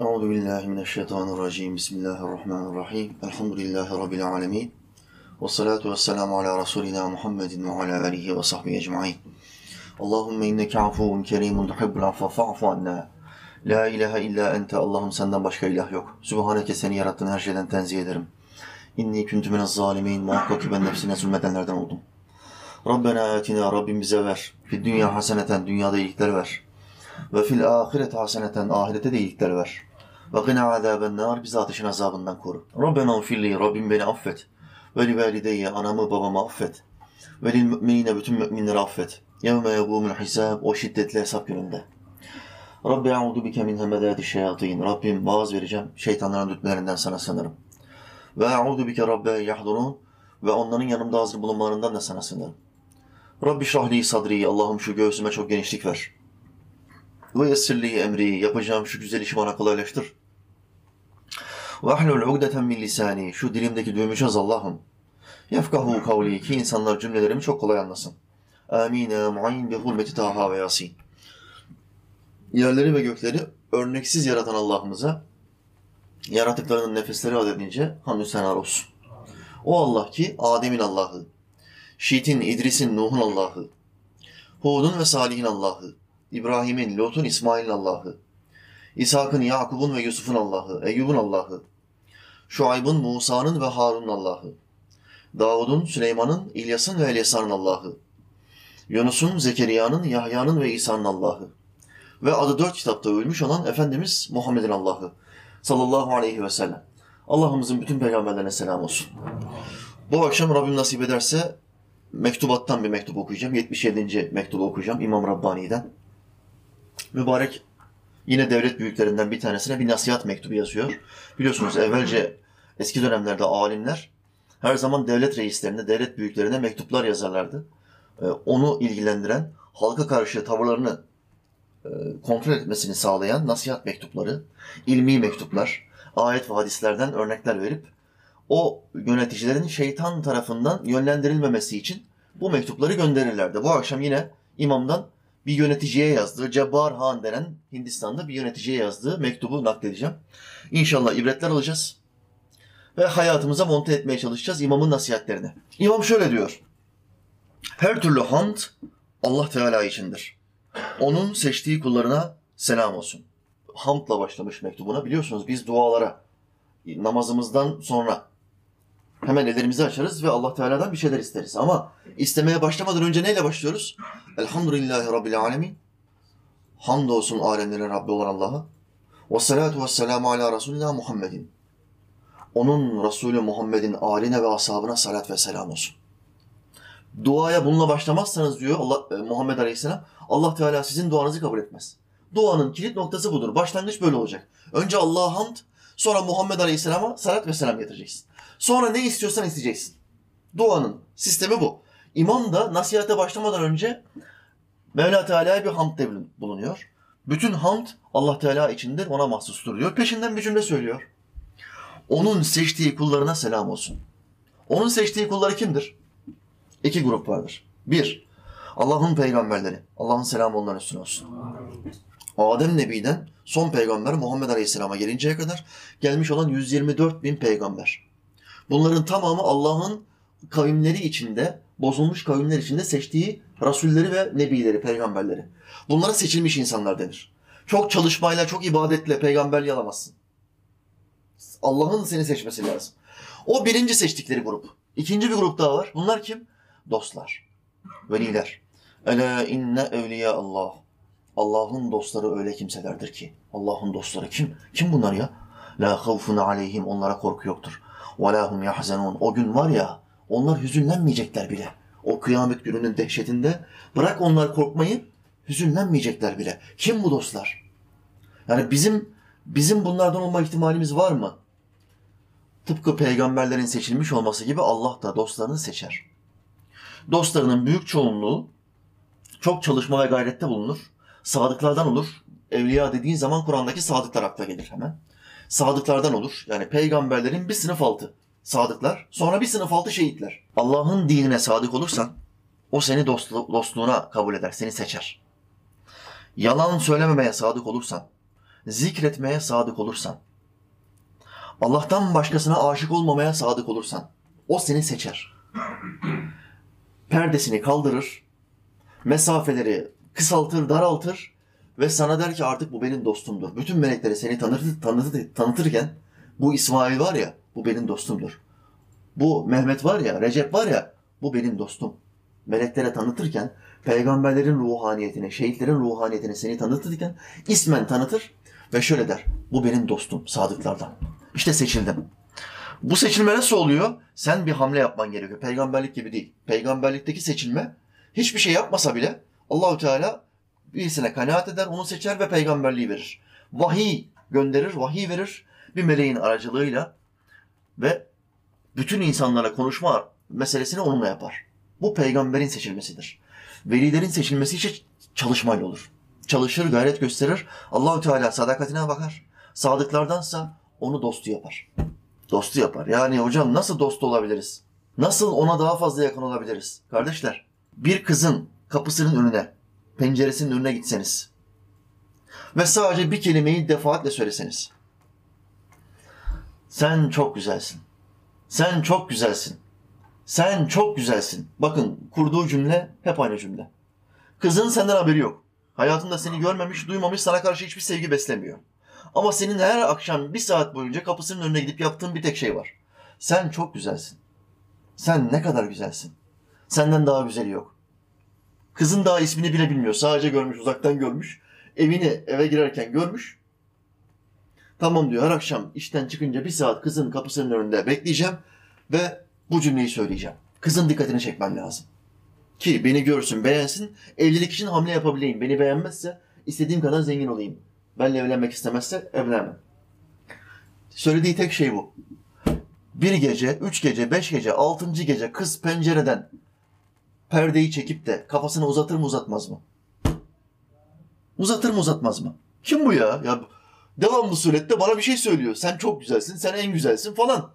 Euzubillahimineşşeytanirracim. Bismillahirrahmanirrahim. Elhamdülillahi Rabbil alemin. Ve salatu ve selamu ala Resulina Muhammedin ve ala alihi ve sahbihi ecma'in. Allahümme inneke afuvun kerimun tuhibbul affe fa'fu anna. La ilahe illa ente. Allah'ım senden başka ilah yok. Sübhaneke, seni yarattın, her şeyden tenzih ederim. İnni küntü minez zalimin. Muhakkak ki ben nefsine zulmedenlerden oldum. Rabbena atina. Rabbim bize ver. Fid dünya haseneten. Dünyada iyilikler ver. Ve fil ahireti haseneten. Ahirete de iyilikler ver. Ve gına azâbennâr. Bizi ateşin azabından koru. Rabbena ufirli. Rabbim beni affet. Ve li valideyye. Anamı babamı affet. Ve lil mü'minine. Bütün mü'minleri affet. Yevme yegûmül hisâb. O şiddetli hesap gününde. Rabbi a'udu bike min hemedâti şeyatîn. Rabbim vaaz vereceğim. Şeytanların dütmelerinden sana sığınırım. Ve a'udu bike rabbe yahdurun. Ve onların yanımda hazır bulunmalarından da sana sığınırım. Rabbi şrahli sadri. Allah'ım şu göğsüme çok genişlik ver. Ve yessirli emri. Yapacağım şu güzel işi bana kolaylaştır. Ve ahlul ugdeten min lisani. Şu dilimdeki düğümü çöz Allah'ım. Yefkahu kavli. Ki insanlar cümlelerimi çok kolay anlasın. Amine mu'in bi hurmeti taha ve yasin. Yerleri ve gökleri örneksiz yaratan Allah'ımıza yaratıklarının nefesleri adedince hamdü senalar olsun. O Allah ki Adem'in Allah'ı, Şit'in, İdris'in, Nuh'un Allah'ı, Hud'un ve Salih'in Allah'ı, İbrahim'in, Lut'un, İsmail'in Allah'ı, İshak'ın, Yakub'un ve Yusuf'un Allah'ı, Eyyub'un Allah'ı, Şuayb'ın, Musa'nın ve Harun'un Allah'ı, Davud'un, Süleyman'ın, İlyas'ın ve Elyasa'nın Allah'ı, Yunus'un, Zekeriya'nın, Yahya'nın ve İsa'nın Allah'ı ve adı 4 kitapta övülmüş olan Efendimiz Muhammed'in Allah'ı sallallahu aleyhi ve sellem. Allah'ımızın bütün peygamberlerine selam olsun. Bu akşam Rabbim nasip ederse mektubattan bir mektup okuyacağım. 77. mektubu okuyacağım İmam Rabbani'den. Mübarek yine devlet büyüklerinden bir tanesine bir nasihat mektubu yazıyor. Biliyorsunuz evvelce eski dönemlerde alimler her zaman devlet reislerine, devlet büyüklerine mektuplar yazarlardı. Onu ilgilendiren, halka karşı tavırlarını kontrol etmesini sağlayan nasihat mektupları, ilmi mektuplar, ayet ve hadislerden örnekler verip o yöneticilerin şeytan tarafından yönlendirilmemesi için bu mektupları gönderirlerdi. Bu akşam yine imamdan bir yöneticiye yazdığı, Cebbar Han denen Hindistan'da bir yöneticiye yazdığı mektubu nakledeceğim. İnşallah ibretler alacağız ve hayatımıza monte etmeye çalışacağız imamın nasihatlerini. İmam şöyle diyor: her türlü hamd Allah Teala içindir. Onun seçtiği kullarına selam olsun. Hamdla başlamış mektubuna. Biliyorsunuz biz dualara, namazımızdan sonra hemen ellerimizi açarız ve Allah Teala'dan bir şeyler isteriz. Ama istemeye başlamadan önce neyle başlıyoruz? Elhamdülillahi Rabbil alemin. Hamdolsun alemlerin Rabbi olan Allah'a. Vessalatu vesselamu ala Resulina Muhammedin. Onun Resulü Muhammed'in âline ve ashabına salat ve selam olsun. Duaya bununla başlamazsanız diyor Allah, Muhammed Aleyhisselam, Allah Teala sizin duanızı kabul etmez. Duanın kilit noktası budur. Başlangıç böyle olacak. Önce Allah'a hamd, sonra Muhammed Aleyhisselam'a salat ve selam getireceksin. Sonra ne istiyorsan isteyeceksin. Duanın sistemi bu. İmam da nasihate başlamadan önce Mevla Teala'ya bir hamdde bulunuyor. Bütün hamd Allah Teala içindir, ona mahsustur diyor. Peşinden bir cümle söylüyor. Onun seçtiği kullarına selam olsun. Onun seçtiği kulları kimdir? 2 grup vardır. 1. Allah'ın peygamberleri. Allah'ın selamı onların üstüne olsun. Adem Nebi'den son peygamber Muhammed Aleyhisselam'a gelinceye kadar gelmiş olan 124 bin peygamber. Bunların tamamı Allah'ın kavimleri içinde, bozulmuş kavimler içinde seçtiği rasulleri ve nebileri, peygamberleri. Bunlara seçilmiş insanlar denir. Çok çalışmayla, çok ibadetle peygamberliği alamazsın. Allah'ın seni seçmesi lazım. O birinci seçtikleri grup. 2. bir grup daha var. Bunlar kim? Dostlar, veliler. Ela inne evliya Allah. Allah'ın dostları öyle kimselerdir ki. Allah'ın dostları kim? Kim bunlar ya? La havfun aleyhim. Onlara korku yoktur. Ve lahum yahzenun. O gün var ya, onlar hüzünlenmeyecekler bile. O kıyamet gününün dehşetinde bırak onlar korkmayı, hüzünlenmeyecekler bile. Kim bu dostlar? Yani bizim bunlardan olma ihtimalimiz var mı? Tıpkı peygamberlerin seçilmiş olması gibi Allah da dostlarını seçer. Dostlarının büyük çoğunluğu çok çalışma ve gayrette bulunur. Sadıklardan olur. Evliya dediğin zaman Kur'an'daki sadıklar akla gelir hemen. Sadıklardan olur. Yani peygamberlerin bir sınıf altı sadıklar, sonra bir sınıf altı şehitler. Allah'ın dinine sadık olursan o seni dostluğuna kabul eder, seni seçer. Yalan söylememeye sadık olursan, zikretmeye sadık olursan, Allah'tan başkasına aşık olmamaya sadık olursan, o seni seçer. Perdesini kaldırır, mesafeleri kısaltır, daraltır ve sana der ki artık bu benim dostumdur. Bütün melekleri seni tanıtırken bu İsmail var ya, bu benim dostumdur. Bu Mehmet var ya, Recep var ya, bu benim dostum. Meleklere tanıtırken, peygamberlerin ruhaniyetine, şehitlerin ruhaniyetine seni tanıtırken ismen tanıtır ve şöyle der: bu benim dostum, sadıklardan. İşte seçildim. Bu seçilme nasıl oluyor? Sen bir hamle yapman gerekiyor. Peygamberlik gibi değil. Peygamberlikteki seçilme hiçbir şey yapmasa bile Allahu Teala birisine kanaat eder, onu seçer ve peygamberliği verir. Vahiy gönderir, vahiy verir bir meleğin aracılığıyla ve bütün insanlara konuşma meselesini onunla yapar. Bu peygamberin seçilmesidir. Velilerin seçilmesi için çalışmayla olur. Çalışır, gayret gösterir. Allahu Teala sadakatine bakar. Sadıklardansa onu dostu yapar. Dostu yapar. Yani hocam nasıl dost olabiliriz? Nasıl ona daha fazla yakın olabiliriz? Kardeşler, bir kızın kapısının önüne, penceresinin önüne gitseniz ve sadece bir kelimeyi defaatle söyleseniz. Sen çok güzelsin. Sen çok güzelsin. Sen çok güzelsin. Bakın, kurduğu cümle hep aynı cümle. Kızın senden haberi yok. Hayatında seni görmemiş, duymamış, sana karşı hiçbir sevgi beslemiyor. Ama senin her akşam bir saat boyunca kapısının önüne gidip yaptığın bir tek şey var. Sen çok güzelsin. Sen ne kadar güzelsin. Senden daha güzeli yok. Kızın daha ismini bile bilmiyor. Sadece görmüş, uzaktan görmüş. Eve girerken görmüş. Tamam diyor, her akşam işten çıkınca bir saat kızın kapısının önünde bekleyeceğim ve bu cümleyi söyleyeceğim. Kızın dikkatini çekmem lazım. Ki beni görsün, beğensin, evlilik için hamle yapabileyim. Beni beğenmezse istediğim kadar zengin olayım. Benle evlenmek istemezse evlenemem. Söylediği tek şey bu. Bir gece, 3 gece, 5 gece, 6. gece kız pencereden perdeyi çekip de kafasını uzatır mı uzatmaz mı? Uzatır mı uzatmaz mı? Kim bu ya? Ya devamlı surette bana bir şey söylüyor. Sen çok güzelsin, sen en güzelsin falan.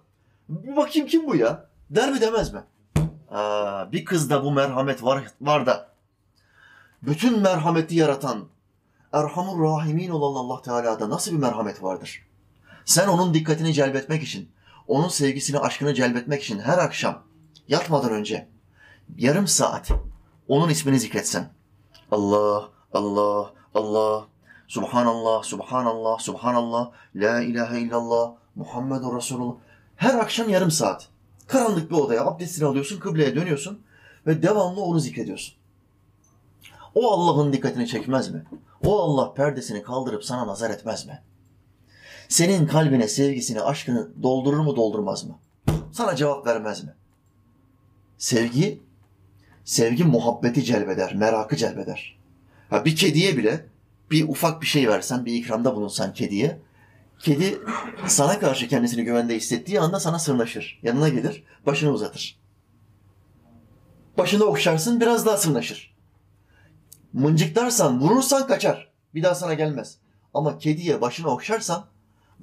Bir bakayım kim bu ya? Der mi demez mi? Aa, bir kızda bu merhamet var da bütün merhameti yaratan Erhamur Rahimin olan Allah Teala'da nasıl bir merhamet vardır? Sen onun dikkatini celbetmek için, onun sevgisini, aşkını celbetmek için her akşam yatmadan önce yarım saat onun ismini zikretsen. Allah, Allah, Allah, Subhanallah, Subhanallah, Subhanallah, La ilahe illallah, Muhammedun Resulullah. Her akşam yarım saat. Karanlık bir odaya abdestini alıyorsun, kıbleye dönüyorsun ve devamlı onu zikrediyorsun. O Allah'ın dikkatini çekmez mi? O Allah perdesini kaldırıp sana nazar etmez mi? Senin kalbine sevgisini, aşkını doldurur mu, doldurmaz mı? Sana cevap vermez mi? Sevgi muhabbeti celbeder, merakı celbeder. Ha, bir kediye bile bir ufak bir şey versen, bir ikramda bulunsan kediye, kedi sana karşı kendisini güvende hissettiği anda sana sırnaşır. Yanına gelir, başını uzatır. Başını okşarsın, biraz daha sırnaşır. Mıncıklarsan, vurursan kaçar. Bir daha sana gelmez. Ama kediye başını okşarsan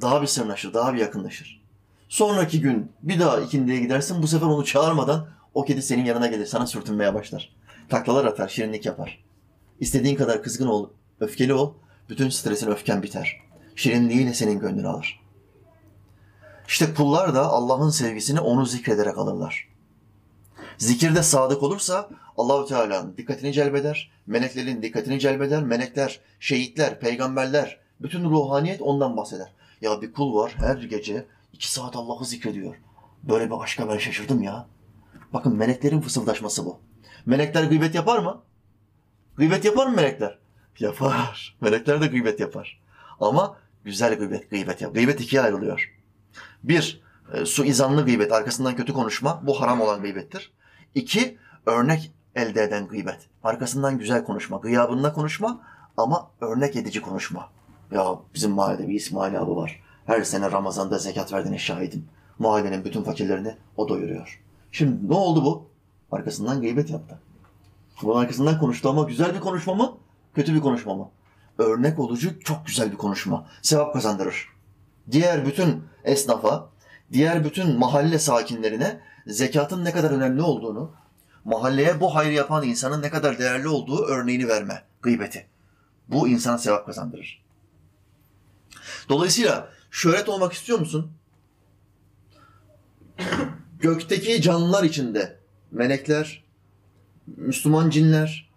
daha bir sırnaşır, daha bir yakınlaşır. Sonraki gün bir daha ikindiye gidersin. Bu sefer onu çağırmadan o kedi senin yanına gelir, sana sürtünmeye başlar. Taklalar atar, şirinlik yapar. İstediğin kadar kızgın ol, öfkeli ol. Bütün stresin, öfken biter. Şirinliğiyle senin gönlünü alır. İşte kullar da Allah'ın sevgisini onu zikrederek alırlar. Zikirde sadık olursa Allahu Teala'nın dikkatini celbeder, meleklerin dikkatini celbeder, melekler, şehitler, peygamberler, bütün ruhaniyet ondan bahseder. Ya bir kul var, her gece 2 saat Allah'ı zikrediyor. Böyle bir aşka ben şaşırdım ya. Bakın, meleklerin fısıldaşması bu. Melekler gıybet yapar mı? Gıybet yapar mı melekler? Yapar. Melekler de gıybet yapar. Ama güzel gıybet yapar. Gıybet 2'ye ayrılıyor. 1- Suizanlı gıybet, arkasından kötü konuşma, bu haram olan gıybettir. 2- Örnek elde eden gıybet. Arkasından güzel konuşma, gıyabında konuşma ama örnek edici konuşma. Ya bizim mahallede bir İsmail abi var. Her sene Ramazan'da zekat verdiğine şahidim. Mahallenin bütün fakirlerini o doyuruyor. Şimdi ne oldu bu? Arkasından gıybet yaptı. Bunun arkasından konuştu ama güzel bir konuşma mı? Kötü bir konuşma mı? Örnek olucu, çok güzel bir konuşma. Sevap kazandırır. Diğer bütün esnafa, diğer bütün mahalle sakinlerine zekatın ne kadar önemli olduğunu, mahalleye bu hayrı yapan insanın ne kadar değerli olduğu örneğini verme, gıybeti. Bu insana sevap kazandırır. Dolayısıyla şöhret olmak istiyor musun? Gökteki canlılar içinde melekler, Müslüman cinler,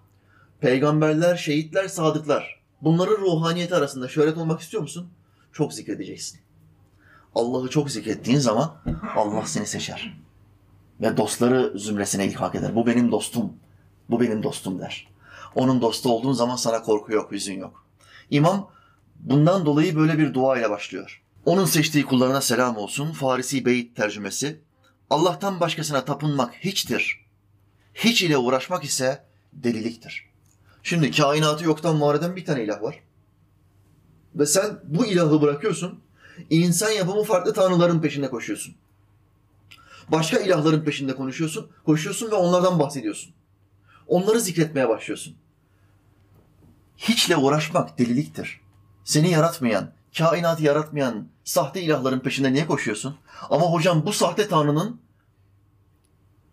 peygamberler, şehitler, sadıklar. Bunların ruhaniyeti arasında şöhret olmak istiyor musun? Çok zikredeceksin. Allah'ı çok zikrettiğin zaman Allah seni seçer. Ve dostları zümresine ilhak eder. Bu benim dostum. Bu benim dostum der. Onun dostu olduğun zaman sana korku yok, hüzün yok. İmam bundan dolayı böyle bir dua ile başlıyor. Onun seçtiği kullarına selam olsun. Farisi Beyit tercümesi. Allah'tan başkasına tapınmak hiçtir. Hiç ile uğraşmak ise deliliktir. Şimdi kainatı yoktan var eden bir tane ilah var. Ve sen bu ilahı bırakıyorsun. İnsan yapımı farklı tanrıların peşinde koşuyorsun. Başka ilahların peşinde koşuyorsun ve onlardan bahsediyorsun. Onları zikretmeye başlıyorsun. Hiçle uğraşmak deliliktir. Seni yaratmayan, kainatı yaratmayan sahte ilahların peşinde niye koşuyorsun? Ama hocam bu sahte tanrının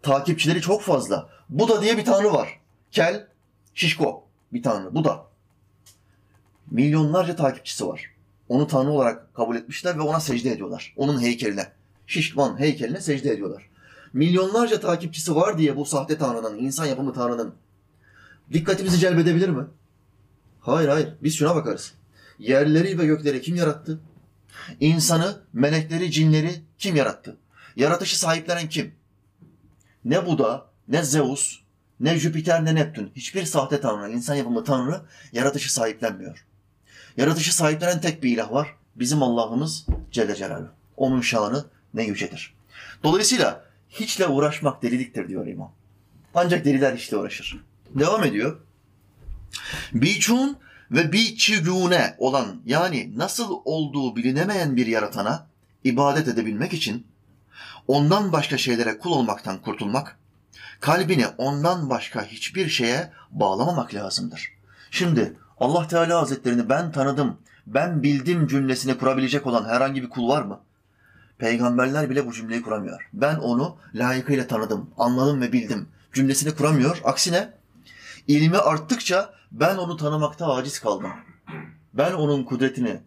takipçileri çok fazla. Buda diye bir tanrı var. Kel, şişko bir tanrı. Buda. Milyonlarca takipçisi var. Onu tanrı olarak kabul etmişler ve ona secde ediyorlar. Onun heykeline. Şişman heykeline secde ediyorlar. Milyonlarca takipçisi var diye bu sahte tanrının, insan yapımı tanrının dikkatimizi celbedebilir mi? Hayır. Biz şuna bakarız. Yerleri ve gökleri kim yarattı? İnsanı, melekleri, cinleri kim yarattı? Yaratışı sahiplenen kim? Ne Buda, ne Zeus, ne Jüpiter, ne Neptün. Hiçbir sahte tanrı, insan yapımı tanrı yaratışı sahiplenmiyor. Yaratışı sahiplenen tek bir ilah var. Bizim Allah'ımız Celle Celaluhu. Onun şanı ne yücedir. Dolayısıyla hiçle uğraşmak deliliktir diyor imam. Ancak deliler hiçle uğraşır. Devam ediyor. Biçun ve biçigune olan, yani nasıl olduğu bilinemeyen bir yaratana ibadet edebilmek için ondan başka şeylere kul olmaktan kurtulmak, kalbini ondan başka hiçbir şeye bağlamamak lazımdır. Şimdi Allah Teala Hazretlerini ben tanıdım, ben bildim cümlesini kurabilecek olan herhangi bir kul var mı? Peygamberler bile bu cümleyi kuramıyor. Ben onu layıkıyla tanıdım, anladım ve bildim cümlesini kuramıyor. Aksine ilmi arttıkça ben onu tanımakta aciz kaldım. Ben onun kudretini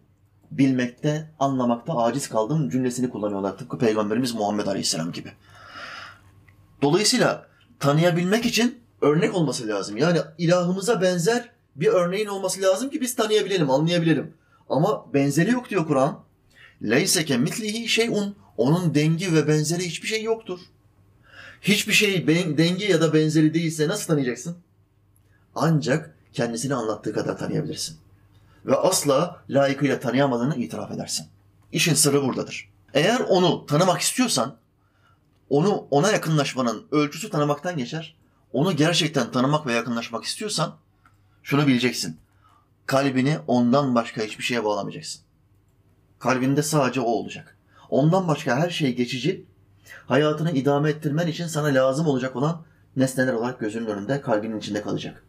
bilmekte, anlamakta aciz kaldım cümlesini kullanıyorlar. Tıpkı Peygamberimiz Muhammed Aleyhisselam gibi. Dolayısıyla tanıyabilmek için örnek olması lazım. Yani ilahımıza benzer bir örneğin olması lazım ki biz tanıyabilelim, anlayabilelim. Ama benzeri yok diyor Kur'an. Leyseke mitlihi şeyun. Onun dengi ve benzeri hiçbir şey yoktur. Hiçbir şey dengi ya da benzeri değilse nasıl tanıyacaksın? Ancak kendisini anlattığı kadar tanıyabilirsin. Ve asla layıkıyla tanıyamadığını itiraf edersin. İşin sırrı buradadır. Eğer onu tanımak istiyorsan, ona yakınlaşmanın ölçüsü tanımaktan geçer. Onu gerçekten tanımak ve yakınlaşmak istiyorsan şunu bileceksin. Kalbini ondan başka hiçbir şeye bağlamayacaksın. Kalbinde sadece o olacak. Ondan başka her şey geçici, hayatını idame ettirmen için sana lazım olacak olan nesneler olarak gözünün önünde, kalbinin içinde kalacak.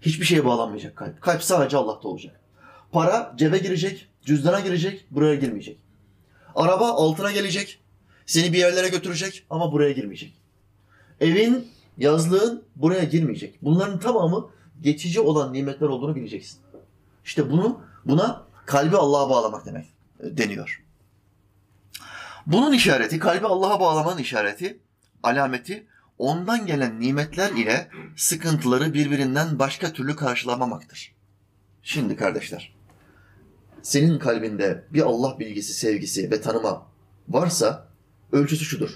Hiçbir şeye bağlanmayacak kalp. Kalp sadece Allah'ta olacak. Para cebe girecek, cüzdana girecek, buraya girmeyecek. Araba altına gelecek, seni bir yerlere götürecek ama buraya girmeyecek. Evin, yazlığın buraya girmeyecek. Bunların tamamı geçici olan nimetler olduğunu bileceksin. İşte buna kalbi Allah'a bağlamak demek deniyor. Bunun işareti, kalbi Allah'a bağlamanın işareti, alameti, ondan gelen nimetler ile sıkıntıları birbirinden başka türlü karşılamamaktır. Şimdi kardeşler, senin kalbinde bir Allah bilgisi, sevgisi ve tanıma varsa ölçüsü şudur.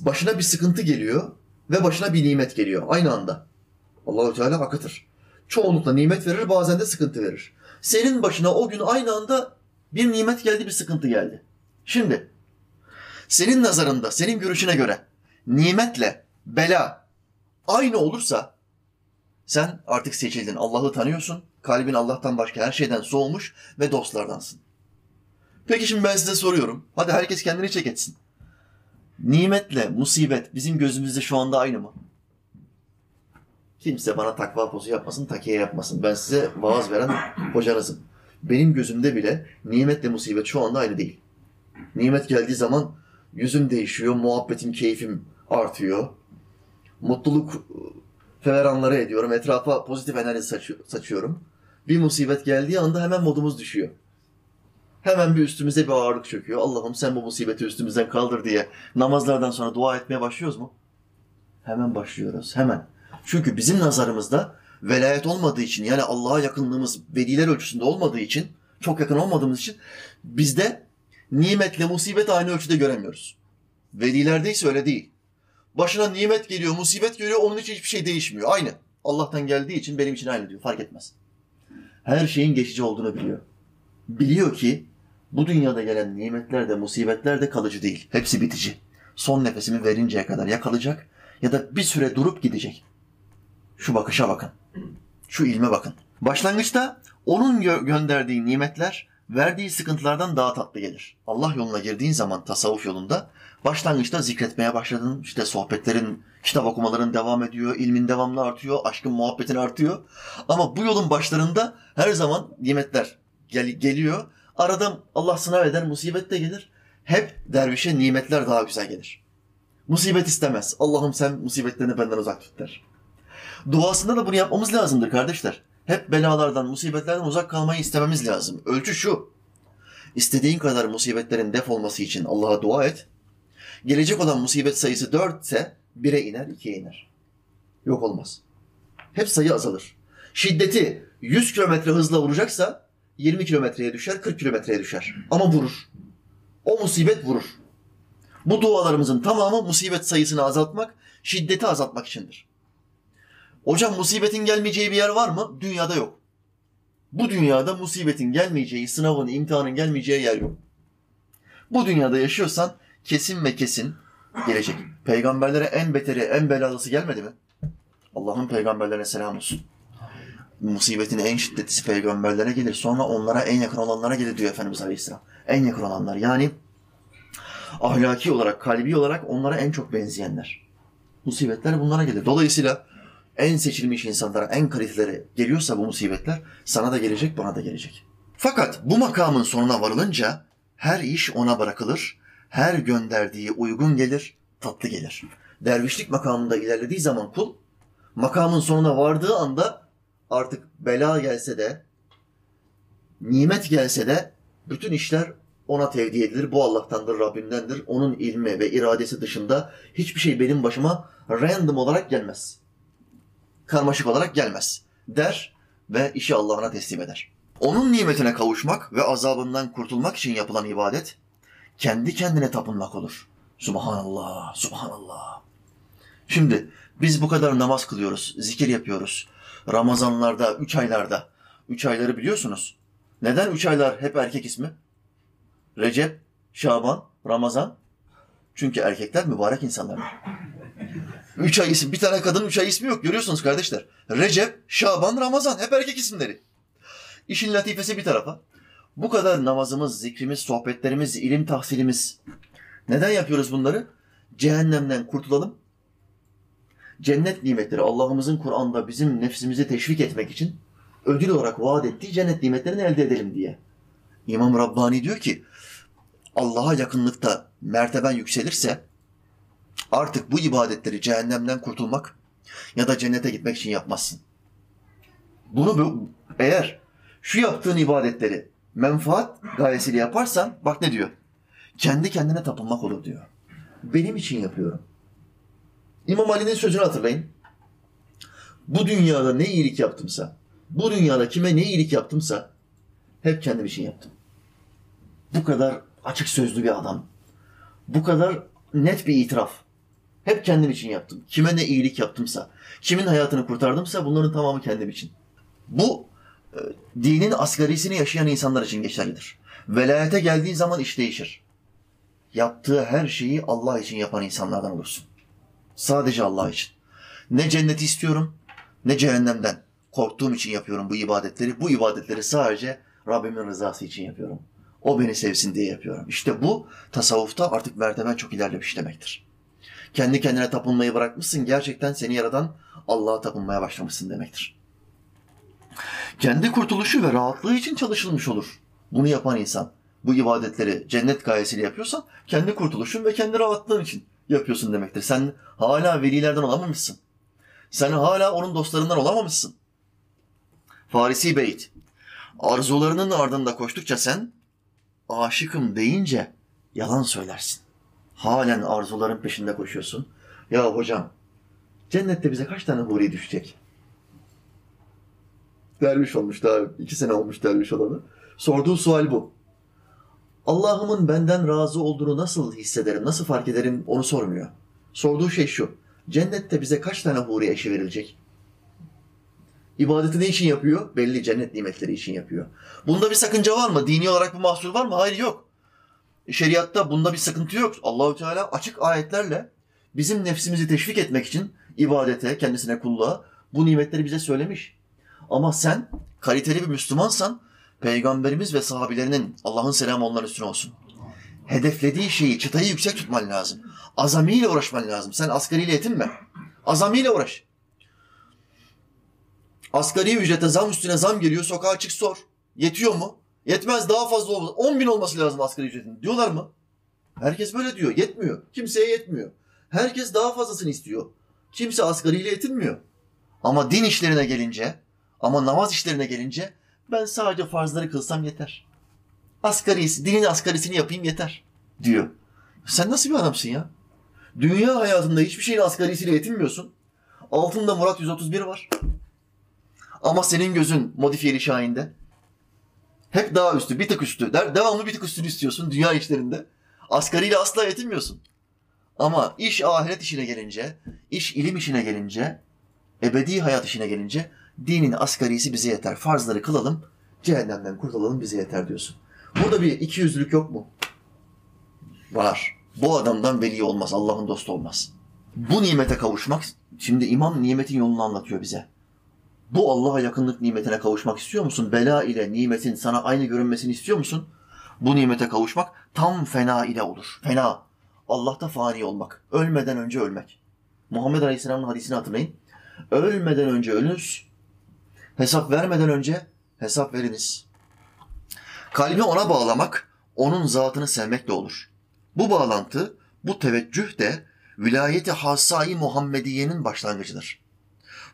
Başına bir sıkıntı geliyor ve başına bir nimet geliyor aynı anda. Allah-u Teala akıtır. Çoğunlukla nimet verir, bazen de sıkıntı verir. Senin başına o gün aynı anda bir nimet geldi, bir sıkıntı geldi. Şimdi senin nazarında, senin görüşüne göre nimetle bela aynı olursa sen artık seçildin. Allah'ı tanıyorsun. Kalbin Allah'tan başka her şeyden soğumuş ve dostlardansın. Peki şimdi ben size soruyorum. Hadi herkes kendini check etsin. Nimetle musibet bizim gözümüzde şu anda aynı mı? Kimse bana takva pozu yapmasın, takiye yapmasın. Ben size vaaz veren hocanızım. Benim gözümde bile nimetle musibet şu anda aynı değil. Nimet geldiği zaman yüzüm değişiyor, muhabbetim, keyfim artıyor. Mutluluk feveranları ediyorum, etrafa pozitif enerji saçıyorum. Bir musibet geldiği anda hemen modumuz düşüyor. Hemen bir üstümüze bir ağırlık çöküyor. Allah'ım sen bu musibeti üstümüzden kaldır diye namazlardan sonra dua etmeye başlıyoruz mu? Hemen başlıyoruz, hemen. Çünkü bizim nazarımızda velayet olmadığı için, yani Allah'a yakınlığımız veliler ölçüsünde olmadığı için, çok yakın olmadığımız için bizde nimetle musibet aynı ölçüde göremiyoruz. Velilerde ise öyle değil. Başına nimet geliyor, musibet geliyor, onun için hiçbir şey değişmiyor. Aynı. Allah'tan geldiği için benim için aynı diyor, fark etmez. Her şeyin geçici olduğunu biliyor. Biliyor ki bu dünyada gelen nimetler de musibetler de kalıcı değil. Hepsi bitici. Son nefesimi verinceye kadar ya kalacak ya da bir süre durup gidecek. Şu bakışa bakın. Şu ilme bakın. Başlangıçta onun gönderdiği nimetler verdiği sıkıntılardan daha tatlı gelir. Allah yoluna girdiğin zaman tasavvuf yolunda başlangıçta zikretmeye başladın. İşte sohbetlerin, kitap okumaların devam ediyor. İlmin devamlı artıyor. Aşkın, muhabbetin artıyor. Ama bu yolun başlarında her zaman nimetler geliyor. Arada Allah sınav eder, musibet de gelir. Hep dervişe nimetler daha güzel gelir. Musibet istemez. Allah'ım sen musibetlerini benden uzak tut der. Duasında da bunu yapmamız lazımdır kardeşler. Hep belalardan, musibetlerden uzak kalmayı istememiz lazım. Ölçü şu: İstediğin kadar musibetlerin def olması için Allah'a dua et. Gelecek olan musibet sayısı 4 ise 1'e iner, 2'ye iner. Yok olmaz. Hep sayı azalır. Şiddeti 100 kilometre hızla vuracaksa 20 kilometreye düşer, 40 kilometreye düşer. Ama vurur. O musibet vurur. Bu dualarımızın tamamı musibet sayısını azaltmak, şiddeti azaltmak içindir. Hocam musibetin gelmeyeceği bir yer var mı? Dünyada yok. Bu dünyada musibetin gelmeyeceği, sınavın, imtihanın gelmeyeceği yer yok. Bu dünyada yaşıyorsan kesin ve kesin gelecek. Peygamberlere en beteri, en belalısı gelmedi mi? Allah'ın peygamberlerine selam olsun. Musibetin en şiddetlisi peygamberlere gelir. Sonra onlara en yakın olanlara gelir diyor Efendimiz Aleyhisselam. En yakın olanlar, yani ahlaki olarak, kalbi olarak onlara en çok benzeyenler. Musibetler bunlara gelir. Dolayısıyla en seçilmiş insanlara, en kalitelere geliyorsa bu musibetler, sana da gelecek, bana da gelecek. Fakat bu makamın sonuna varılınca her iş ona bırakılır, her gönderdiği uygun gelir, tatlı gelir. Dervişlik makamında ilerlediği zaman kul, makamın sonuna vardığı anda artık bela gelse de, nimet gelse de bütün işler ona tevdi edilir. Bu Allah'tandır, Rabbimdendir. Onun ilmi ve iradesi dışında hiçbir şey benim başıma random olarak gelmez. Karmaşık olarak gelmez der ve işi Allah'ına teslim eder. Onun nimetine kavuşmak ve azabından kurtulmak için yapılan ibadet kendi kendine tapınmak olur. Subhanallah, subhanallah. Şimdi biz bu kadar namaz kılıyoruz, zikir yapıyoruz. Ramazanlarda, 3 aylarda. 3 ayları biliyorsunuz. Neden 3 aylar hep erkek ismi? Recep, Şaban, Ramazan. Çünkü erkekler mübarek insanlar. 3 ay isim. Bir tane kadının 3 ay ismi yok. Görüyorsunuz kardeşler. Recep, Şaban, Ramazan. Hep erkek isimleri. İşin latifesi bir tarafa. Bu kadar namazımız, zikrimiz, sohbetlerimiz, ilim tahsilimiz. Neden yapıyoruz bunları? Cehennemden kurtulalım. Cennet nimetleri, Allah'ımızın Kur'an'da bizim nefsimizi teşvik etmek için ödül olarak vaat ettiği cennet nimetlerini elde edelim diye. İmam Rabbani diyor ki, Allah'a yakınlıkta merteben yükselirse artık bu ibadetleri cehennemden kurtulmak ya da cennete gitmek için yapmazsın. Bunu eğer şu yaptığın ibadetleri menfaat gayesiyle yaparsan, bak ne diyor? Kendi kendine tapınmak olur diyor. Benim için yapıyorum. İmam Ali'nin sözünü hatırlayın. Bu dünyada ne iyilik yaptımsa, bu dünyada kime ne iyilik yaptımsa hep kendim için yaptım. Bu kadar açık sözlü bir adam. Bu kadar net bir itiraf. Hep kendim için yaptım. Kime ne iyilik yaptımsa, kimin hayatını kurtardımsa bunların tamamı kendim için. Bu dinin asgarisini yaşayan insanlar için geçerlidir. Velayete geldiğin zaman iş değişir. Yaptığı her şeyi Allah için yapan insanlardan olursun. Sadece Allah için. Ne cenneti istiyorum, ne cehennemden. Korktuğum için yapıyorum bu ibadetleri. Bu ibadetleri sadece Rabbimin rızası için yapıyorum. O beni sevsin diye yapıyorum. İşte bu tasavvufta artık merteben çok ilerlemiş demektir. Kendi kendine tapınmayı bırakmışsın, gerçekten seni yaradan Allah'a tapınmaya başlamışsın demektir. Kendi kurtuluşu ve rahatlığı için çalışılmış olur. Bunu yapan insan, bu ibadetleri cennet gayesiyle yapıyorsan, kendi kurtuluşun ve kendi rahatlığın için yapıyorsun demektir. Sen hala velilerden olamamışsın. Sen hala onun dostlarından olamamışsın. Farisi Beyt, arzularının ardında koştukça sen aşıkım deyince yalan söylersin. Halen arzuların peşinde koşuyorsun. Ya hocam, cennette bize kaç tane huri düşecek? Derviş olmuştu abi. 2 sene olmuş derviş olalı. Sorduğu sual bu. Allah'ımın benden razı olduğunu nasıl hissederim, nasıl fark ederim onu sormuyor. Sorduğu şey şu: cennette bize kaç tane huri eşi verilecek? İbadeti ne için yapıyor? Belli, cennet nimetleri için yapıyor. Bunda bir sakınca var mı? Dini olarak bir mahsur var mı? Hayır, yok. Şeriatta bunda bir sıkıntı yok. Allahu Teala açık ayetlerle bizim nefsimizi teşvik etmek için ibadete, kendisine kulluğa bu nimetleri bize söylemiş. Ama sen kaliteli bir Müslümansan, Peygamberimiz ve sahabilerinin, Allah'ın selamı onların üstüne olsun, hedeflediği şeyi, çıtayı yüksek tutman lazım. Azamiyle uğraşman lazım. Sen asgariyle yetinme. Azamiyle uğraş. Asgari ücrete zam üstüne zam geliyor. Sokağa çık sor. Yetiyor mu? Yetmez, daha fazla olmaz. 10.000 olması lazım asgari ücretin. Diyorlar mı? Herkes böyle diyor. Yetmiyor. Kimseye yetmiyor. Herkes daha fazlasını istiyor. Kimse asgariyle yetinmiyor. Ama din işlerine gelince, ama namaz işlerine gelince, ben sadece farzları kılsam yeter. Asgarisi, dinin asgarisini yapayım yeter diyor. Sen nasıl bir adamsın ya? Dünya hayatında hiçbir şeyin asgarisiyle yetinmiyorsun. Altında Murat 131 var. Ama senin gözün modifiyeli şahinde. Hep daha üstü, bir tık üstü. Devamlı bir tık üstünü istiyorsun dünya işlerinde. Asgariyle asla yetinmiyorsun. Ama iş ahiret işine gelince, iş ilim işine gelince, ebedi hayat işine gelince, dinin asgarisi bize yeter. Farzları kılalım, cehennemden kurtulalım bize yeter diyorsun. Burada bir ikiyüzlülük yok mu? Var. Bu adamdan veli olmaz, Allah'ın dostu olmaz. Bu nimete kavuşmak, şimdi imam nimetin yolunu anlatıyor bize. Bu Allah'a yakınlık nimetine kavuşmak istiyor musun? Bela ile nimetin sana aynı görünmesini istiyor musun? Bu nimete kavuşmak tam fena ile olur. Fena. Allah'ta fani olmak. Ölmeden önce ölmek. Muhammed Aleyhisselam'ın hadisini hatırlayın. Ölmeden önce ölünüz, hesap vermeden önce hesap veriniz. Kalbi ona bağlamak, onun zatını sevmekle olur. Bu bağlantı, bu teveccüh de vilayeti hassa-i Muhammediye'nin başlangıcıdır.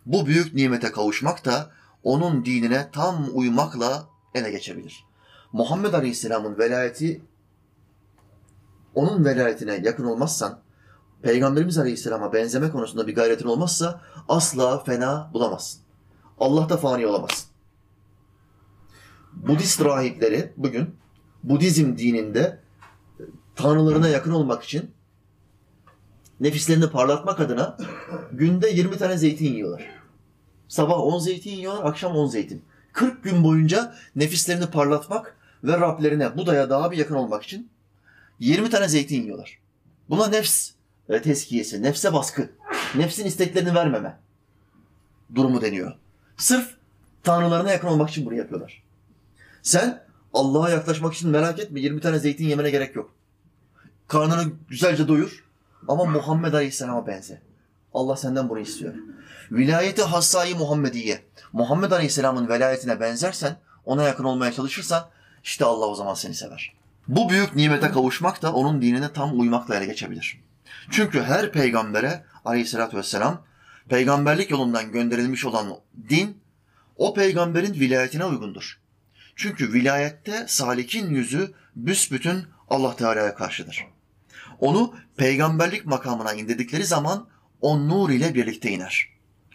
Bu büyük nimete kavuşmak da onun dinine tam uymakla ele geçebilir. Muhammed Aleyhisselam'ın velayeti, onun velayetine yakın olmazsan, Peygamberimiz Aleyhisselam'a benzeme konusunda bir gayretin olmazsa asla fena bulamazsın. Allah'ta fani olamazsın. Budist rahipleri bugün Budizm dininde tanrılarına yakın olmak için, nefislerini parlatmak adına günde 20 tane zeytin yiyorlar. Sabah 10 zeytin yiyorlar, akşam 10 zeytin. 40 gün boyunca nefislerini parlatmak ve Rablerine, Buda'ya daha bir yakın olmak için 20 tane zeytin yiyorlar. Buna nefs tezkiyesi, nefse baskı, nefsin isteklerini vermeme durumu deniyor. Sırf tanrılarına yakın olmak için bunu yapıyorlar. Sen Allah'a yaklaşmak için merak etme, 20 tane zeytin yemene gerek yok. Karnını güzelce doyur. Ama Muhammed Aleyhisselam'a benze. Allah senden bunu istiyor. Vilayeti hassa-i Muhammediye. Muhammed Aleyhisselam'ın velayetine benzersen, ona yakın olmaya çalışırsan, işte Allah o zaman seni sever. Bu büyük nimete kavuşmak da onun dinine tam uymakla ele geçebilir. Çünkü her peygambere Aleyhisselatü Vesselam, peygamberlik yolundan gönderilmiş olan din, o peygamberin vilayetine uygundur. Çünkü vilayette salikin yüzü büsbütün Allah Teala'ya karşıdır. Onu peygamberlik makamına indirdikleri zaman o nur ile birlikte iner.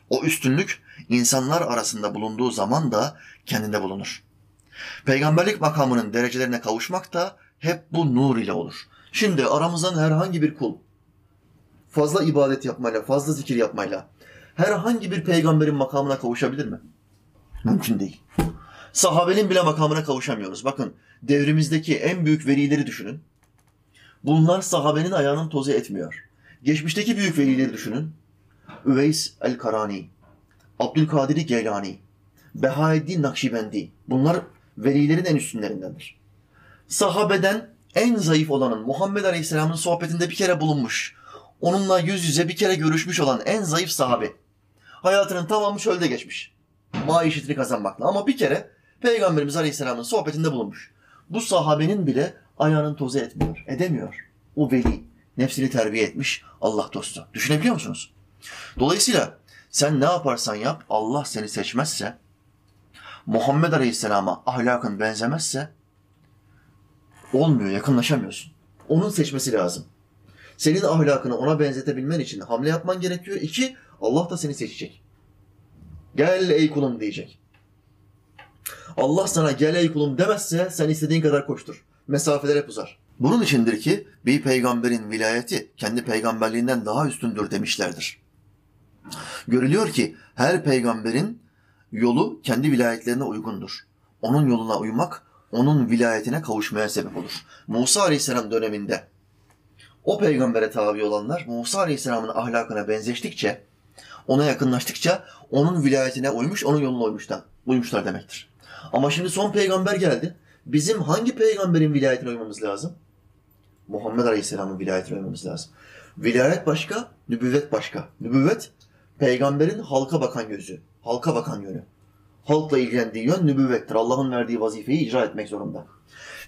O üstünlük insanlar arasında bulunduğu zaman da kendinde bulunur. Peygamberlik makamının derecelerine kavuşmak da hep bu nur ile olur. Şimdi aramızdan herhangi bir kul fazla ibadet yapmayla, fazla zikir yapmayla herhangi bir peygamberin makamına kavuşabilir mi? Mümkün değil. Sahabenin bile makamına kavuşamıyoruz. Bakın, devrimizdeki en büyük velileri düşünün. Bunlar sahabenin ayağının tozu etmiyor. Geçmişteki büyük velileri düşünün. Üveys el-Karani, Abdülkadir Geylani, Behâeddin Nakşibendi. Bunlar velilerin en üstünlerindendir. Sahabeden en zayıf olanın, Muhammed Aleyhisselam'ın sohbetinde bir kere bulunmuş, onunla yüz yüze bir kere görüşmüş olan en zayıf sahabe. Hayatının tamamı çölde geçmiş. Maişetini kazanmakla. Ama bir kere Peygamberimiz Aleyhisselam'ın sohbetinde bulunmuş. Bu sahabenin bile ayağının tozu etmiyor, edemiyor. O veli, nefsini terbiye etmiş Allah dostu. Düşünebiliyor musunuz? Dolayısıyla sen ne yaparsan yap, Allah seni seçmezse, Muhammed Aleyhisselam'a ahlakın benzemezse, Olmuyor, yakınlaşamıyorsun. Onun seçmesi lazım. Senin ahlakını ona benzetebilmen için hamle yapman gerekiyor. 2, Allah da seni seçecek. Gel ey kulum diyecek. Allah sana gel ey kulum demezse sen istediğin kadar koştur. Mesafeler hep uzar. Bunun içindir ki bir peygamberin vilayeti kendi peygamberliğinden daha üstündür demişlerdir. Görülüyor ki her peygamberin yolu kendi vilayetlerine uygundur. Onun yoluna uymak, onun vilayetine kavuşmaya sebep olur. Musa Aleyhisselam döneminde o peygambere tabi olanlar Musa Aleyhisselam'ın ahlakına benzeştikçe, ona yakınlaştıkça onun vilayetine uymuş, onun yoluna uymuşlar demektir. Ama şimdi son peygamber geldi. Bizim hangi peygamberin vilayetine uymamız lazım? Muhammed Aleyhisselam'ın vilayetine uymamız lazım. Vilayet başka, nübüvvet başka. Nübüvvet, peygamberin halka bakan gözü, halka bakan yönü. Halkla ilgilendiği yön nübüvvettir. Allah'ın verdiği vazifeyi icra etmek zorunda.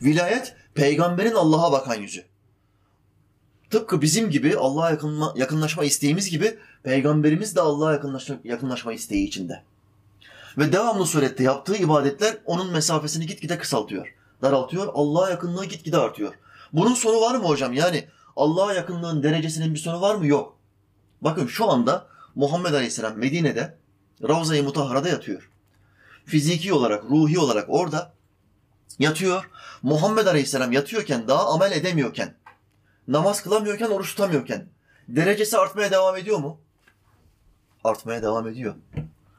Vilayet, peygamberin Allah'a bakan yüzü. Tıpkı bizim gibi Allah'a yakınlaşma isteğimiz gibi peygamberimiz de Allah'a yakınlaşma isteği içinde. Ve devamlı surette yaptığı ibadetler onun mesafesini gitgide kısaltıyor, daraltıyor. Allah'a yakınlığı gitgide artıyor. Bunun sonu var mı hocam? Yani Allah'a yakınlığın derecesinin bir sonu var mı? Yok. Bakın şu anda Muhammed Aleyhisselam Medine'de, Ravza-i Mutahhara'da yatıyor. Fiziki olarak, ruhi olarak orada yatıyor. Muhammed Aleyhisselam yatıyorken, daha amel edemiyorken, namaz kılamıyorken, oruç tutamıyorken derecesi artmaya devam ediyor mu? Artmaya devam ediyor.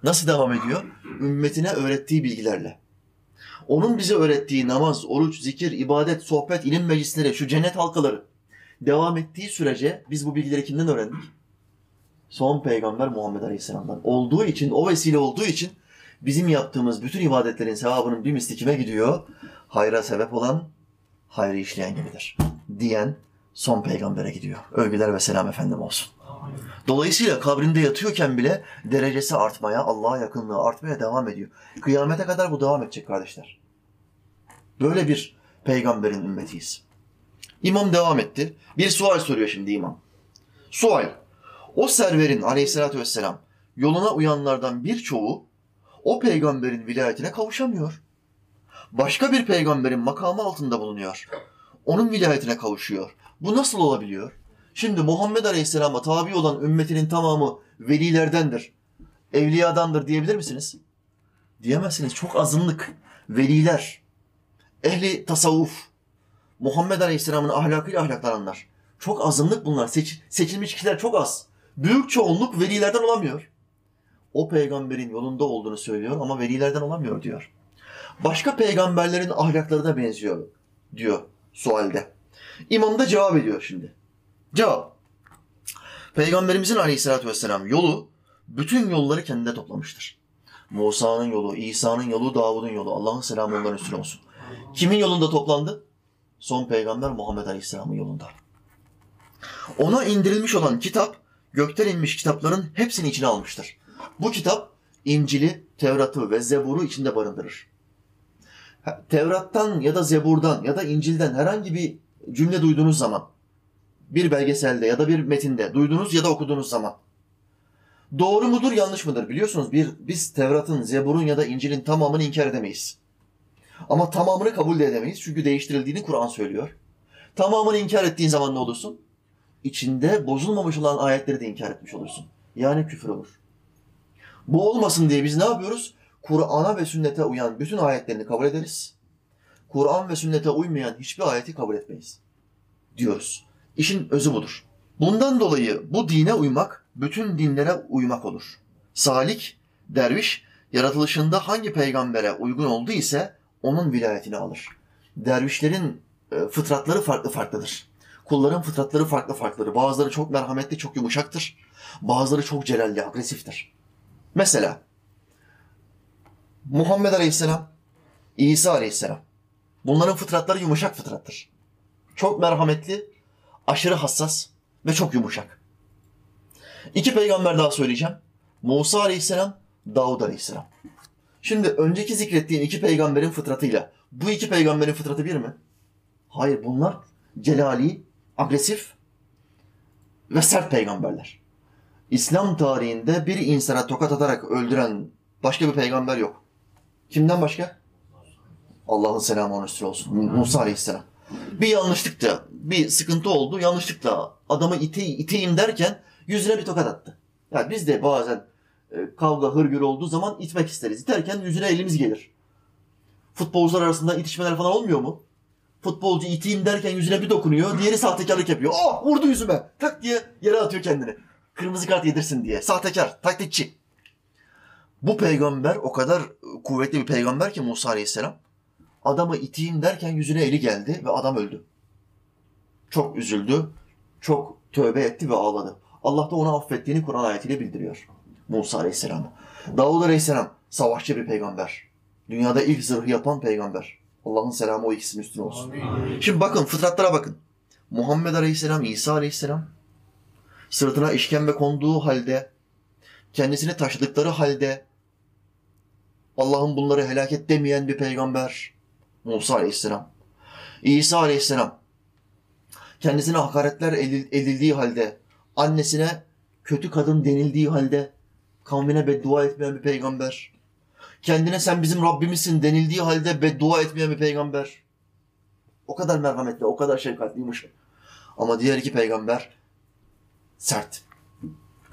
Nasıl devam ediyor? Ümmetine öğrettiği bilgilerle. Onun bize öğrettiği namaz, oruç, zikir, ibadet, sohbet, ilim meclisleri, şu cennet halkaları devam ettiği sürece biz bu bilgileri kimden öğrendik? Son peygamber Muhammed Aleyhisselam'dan. Olduğu için, o vesile olduğu için bizim yaptığımız bütün ibadetlerin sevabının bir misli kime gidiyor? Hayra sebep olan, hayrı işleyen gibidir diyen son peygambere gidiyor. Övgüler ve selam efendim olsun. Dolayısıyla kabrinde yatıyorken bile derecesi artmaya, Allah'a yakınlığı artmaya devam ediyor. Kıyamete kadar bu devam edecek kardeşler. Böyle bir peygamberin ümmetiyiz. İmam devam etti. Bir sual soruyor şimdi imam. Sual. O serverin aleyhissalatü vesselam yoluna uyanlardan birçoğu o peygamberin vilayetine kavuşamıyor. Başka bir peygamberin makamı altında bulunuyor. Onun vilayetine kavuşuyor. Bu nasıl olabiliyor? Şimdi Muhammed Aleyhisselam'a tabi olan ümmetinin tamamı velilerdendir, evliyadandır diyebilir misiniz? Diyemezsiniz. Çok azınlık. Veliler, ehli tasavvuf, Muhammed Aleyhisselam'ın ahlakıyla ahlaklananlar. Çok azınlık bunlar. Seçilmiş kişiler çok az. Büyük çoğunluk velilerden olamıyor. O peygamberin yolunda olduğunu söylüyor ama velilerden olamıyor diyor. Başka peygamberlerin ahlaklarına benziyor diyor sualde. İmam da cevap ediyor şimdi. Cevap. Peygamberimizin aleyhissalatü vesselam yolu bütün yolları kendine toplamıştır. Musa'nın yolu, İsa'nın yolu, Davud'un yolu. Allah'ın selamı onların üstüne olsun. Kimin yolunda toplandı? Son peygamber Muhammed Aleyhisselam'ın yolunda. Ona indirilmiş olan kitap, gökten inmiş kitapların hepsini içine almıştır. Bu kitap İncil'i, Tevrat'ı ve Zebur'u içinde barındırır. Tevrat'tan ya da Zebur'dan ya da İncil'den herhangi bir cümle duyduğunuz zaman, bir belgeselde ya da bir metinde duyduğunuz ya da okuduğunuz zaman doğru mudur, yanlış mıdır? Biliyorsunuz biz Tevrat'ın, Zebur'un ya da İncil'in tamamını inkar edemeyiz. Ama tamamını kabul de edemeyiz. Çünkü değiştirildiğini Kur'an söylüyor. Tamamını inkar ettiğin zaman ne olursun? İçinde bozulmamış olan ayetleri de inkar etmiş olursun. Yani küfür olur. Bu olmasın diye biz ne yapıyoruz? Kur'an'a ve sünnete uyan bütün ayetlerini kabul ederiz. Kur'an ve sünnete uymayan hiçbir ayeti kabul etmeyiz diyoruz. İşin özü budur. Bundan dolayı bu dine uymak, bütün dinlere uymak olur. Salik, derviş, yaratılışında hangi peygambere uygun olduğu ise onun vilayetini alır. Dervişlerin fıtratları farklı farklıdır. Kulların fıtratları farklı farklıdır. Bazıları çok merhametli, çok yumuşaktır. Bazıları çok celalli, agresiftir. Mesela Muhammed Aleyhisselam, İsa Aleyhisselam. Bunların fıtratları yumuşak fıtrattır. Çok merhametli, aşırı hassas ve çok yumuşak. 2 peygamber daha söyleyeceğim. Musa Aleyhisselam, Davud Aleyhisselam. Şimdi önceki zikrettiğim 2 peygamberin fıtratıyla bu 2 peygamberin fıtratı bir mi? Hayır, bunlar celali, agresif ve sert peygamberler. İslam tarihinde bir insana tokat atarak öldüren başka bir peygamber yok. Kimden başka? Allah'ın selamı onun üstüne olsun. Musa Aleyhisselam. Bir yanlışlıkla, bir sıkıntı oldu. Yanlışlıkla adamı iteyim derken yüzüne bir tokat attı. Yani biz de bazen kavga hırgür olduğu zaman itmek isteriz. İterken yüzüne elimiz gelir. Futbolcular arasında itişmeler falan olmuyor mu? Futbolcu iteyim derken yüzüne bir dokunuyor. Diğeri sahtekarlık yapıyor. Oh, vurdu yüzüme. Tak diye yere atıyor kendini. Kırmızı kart yedirsin diye. Sahtekar, taklitçi. Bu peygamber o kadar kuvvetli bir peygamber ki Musa Aleyhisselam. Adamı iteyim derken yüzüne eli geldi ve adam öldü. Çok üzüldü, çok tövbe etti ve ağladı. Allah da onu affettiğini Kur'an ayetiyle bildiriyor Musa Aleyhisselam'a. Davud Aleyhisselam savaşçı bir peygamber. Dünyada ilk zırhı yapan peygamber. Allah'ın selamı o ikisinin üstüne olsun. Amin. Şimdi bakın, fıtratlara bakın. Muhammed Aleyhisselam, İsa Aleyhisselam sırtına işkembe konduğu halde, kendisini taşıdıkları halde Allah'ın bunları helak et demeyen bir peygamber Musa Aleyhisselam. İsa Aleyhisselam kendisine hakaretler edildiği halde, annesine kötü kadın denildiği halde kavmine beddua etmeyen bir peygamber. Kendine sen bizim Rabbimizsin denildiği halde beddua etmeyen bir peygamber. O kadar merhametli, o kadar şefkatliymiş. Ama diğer iki peygamber sert.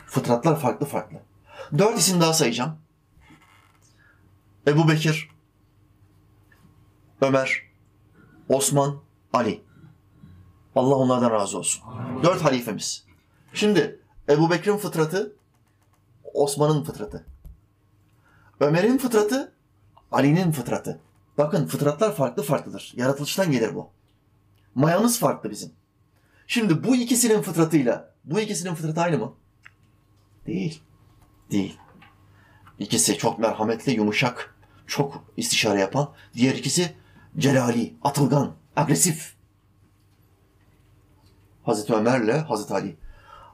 Fıtratlar farklı farklı. 4 isim daha sayacağım. Ebu Bekir, Ömer, Osman, Ali. Allah onlardan razı olsun. 4 halifemiz. Şimdi Ebu Bekir'in fıtratı, Osman'ın fıtratı. Ömer'in fıtratı, Ali'nin fıtratı. Bakın, fıtratlar farklı farklıdır. Yaratılıştan gelir bu. Mayamız farklı bizim. Şimdi bu ikisinin fıtratıyla, bu ikisinin fıtratı aynı mı? Değil. Değil. İkisi çok merhametli, yumuşak, çok istişare yapan. Diğer ikisi celali, atılgan, agresif. Hazreti Ömer'le Hazreti Ali.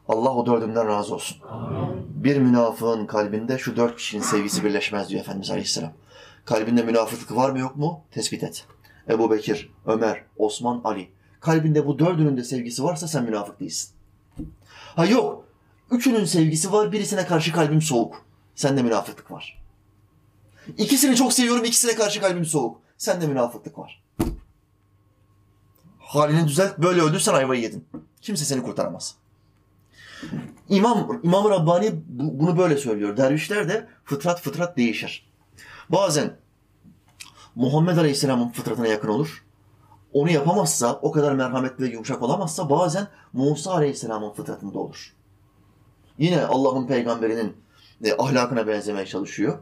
Allah o dördünden razı olsun. Amin. Bir münafığın kalbinde şu 4 kişinin sevgisi birleşmez diyor Efendimiz Aleyhisselam. Kalbinde münafıklık var mı yok mu? Tespit et. Ebu Bekir, Ömer, Osman, Ali. Kalbinde bu 4'ünün de sevgisi varsa sen münafık değilsin. Ha yok, 3'ünün sevgisi var, birisine karşı kalbim soğuk. Sende münafıklık var. İkisini çok seviyorum, ikisine karşı kalbim soğuk. Sende münafıklık var. Halini düzelt, böyle öldürsen ayvayı yedin. Kimse seni kurtaramaz. İmam-ı Rabbani bunu böyle söylüyor. Dervişler de fıtrat değişir. Bazen Muhammed Aleyhisselam'ın fıtratına yakın olur. Onu yapamazsa, o kadar merhametli ve yumuşak olamazsa bazen Musa Aleyhisselam'ın fıtratında olur. Yine Allah'ın peygamberinin ahlakına benzemeye çalışıyor.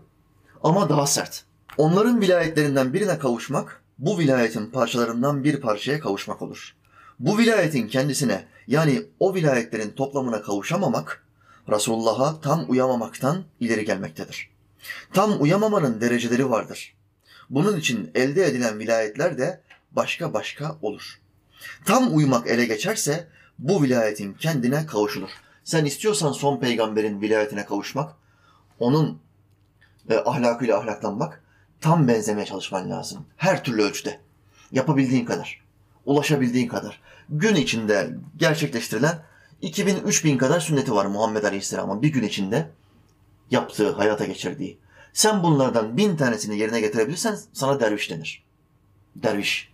Ama daha sert. Onların vilayetlerinden birine kavuşmak, bu vilayetin parçalarından bir parçaya kavuşmak olur. Bu vilayetin kendisine, yani o vilayetlerin toplamına kavuşamamak, Resulullah'a tam uyamamaktan ileri gelmektedir. Tam uyamamanın dereceleri vardır. Bunun için elde edilen vilayetler de başka başka olur. Tam uymak ele geçerse bu vilayetin kendine kavuşulur. Sen istiyorsan son peygamberin vilayetine kavuşmak, onun ahlakıyla ahlaklanmak, tam benzemeye çalışman lazım. Her türlü ölçüde. Yapabildiğin kadar. Ulaşabildiğin kadar. Gün içinde gerçekleştirilen 2000-3000 kadar sünneti var Muhammed Aleyhisselam'ın bir gün içinde yaptığı, hayata geçirdiği. Sen bunlardan 1000 tanesini yerine getirebilirsen sana derviş denir. Derviş.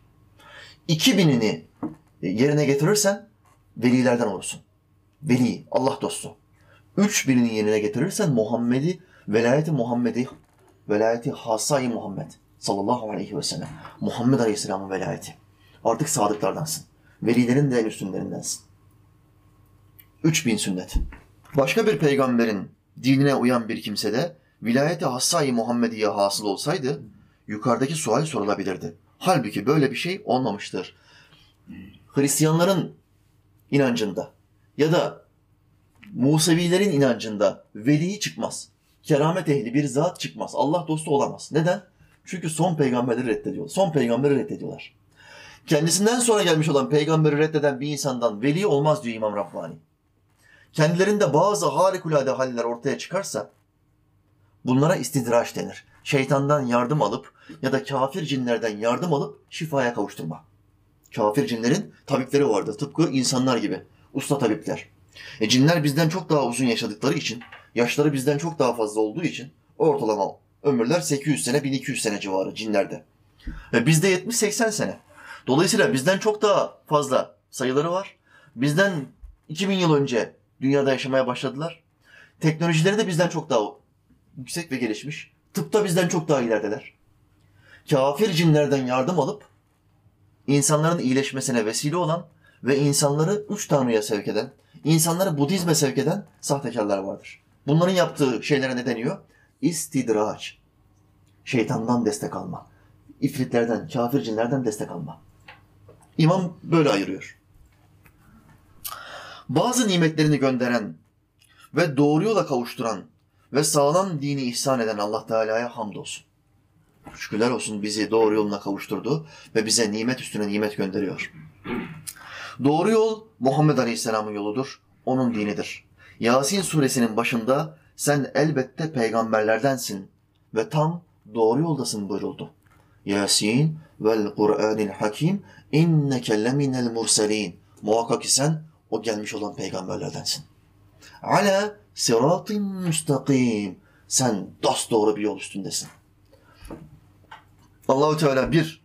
2000'ini yerine getirirsen velilerden olursun. Veli, Allah dostu. 3000'ini yerine getirirsen Muhammed'i, velayeti hasa-i Muhammed sallallahu aleyhi ve sellem. Muhammed Aleyhisselam'ın velayeti. Artık sadıklardansın. Velilerin de en üstünlerindensin. 3000 sünnet. Başka bir peygamberin dinine uyan bir kimse de vilayeti hassa-i Muhammediye hasıl olsaydı yukarıdaki sual sorulabilirdi. Halbuki böyle bir şey olmamıştır. Hristiyanların inancında ya da Musevilerin inancında veli çıkmaz. Keramet ehli bir zat çıkmaz. Allah dostu olamaz. Neden? Çünkü son peygamberleri reddediyor. Son peygamberi reddediyorlar. Kendisinden sonra gelmiş olan peygamberi reddeden bir insandan veli olmaz diyor İmam Rabbani. Kendilerinde bazı harikulade haller ortaya çıkarsa bunlara istidraç denir. Şeytandan yardım alıp ya da kafir cinlerden yardım alıp şifaya kavuşturma. Kafir cinlerin tabipleri vardır. Tıpkı insanlar gibi. Usta tabipler. Cinler bizden çok daha uzun yaşadıkları için, yaşları bizden çok daha fazla olduğu için ortalama ömürler 800 sene, 1200 sene civarı cinlerde. Bizde 70-80 sene. Dolayısıyla bizden çok daha fazla sayıları var. Bizden 2000 yıl önce dünyada yaşamaya başladılar. Teknolojileri de bizden çok daha yüksek ve gelişmiş. Tıpta bizden çok daha ilerideler. Kafir cinlerden yardım alıp insanların iyileşmesine vesile olan ve insanları üç tanrıya sevk eden, insanları Budizm'e sevk eden sahtekarlar vardır. Bunların yaptığı şeylere ne deniyor? İstidraç. Şeytandan destek alma. İfritlerden, kafir cinlerden destek alma. İmam böyle ayırıyor. Bazı nimetlerini gönderen ve doğru yola kavuşturan ve sağlam dini ihsan eden Allah Teala'ya hamdolsun. Şükürler olsun, bizi doğru yoluna kavuşturdu ve bize nimet üstüne nimet gönderiyor. Doğru yol Muhammed Aleyhisselam'ın yoludur, onun dinidir. Yasin suresinin başında sen elbette peygamberlerdensin ve tam doğru yoldasın buyuruldu. Yasin vel Kur'anil Hakim inneke leminel murselin. Muhakkak ki sen o gelmiş olan peygamberlerdensin. Ala sıratın müstakim. Sen dosdoğru bir yol üstündesin. Allah-u Teala bir,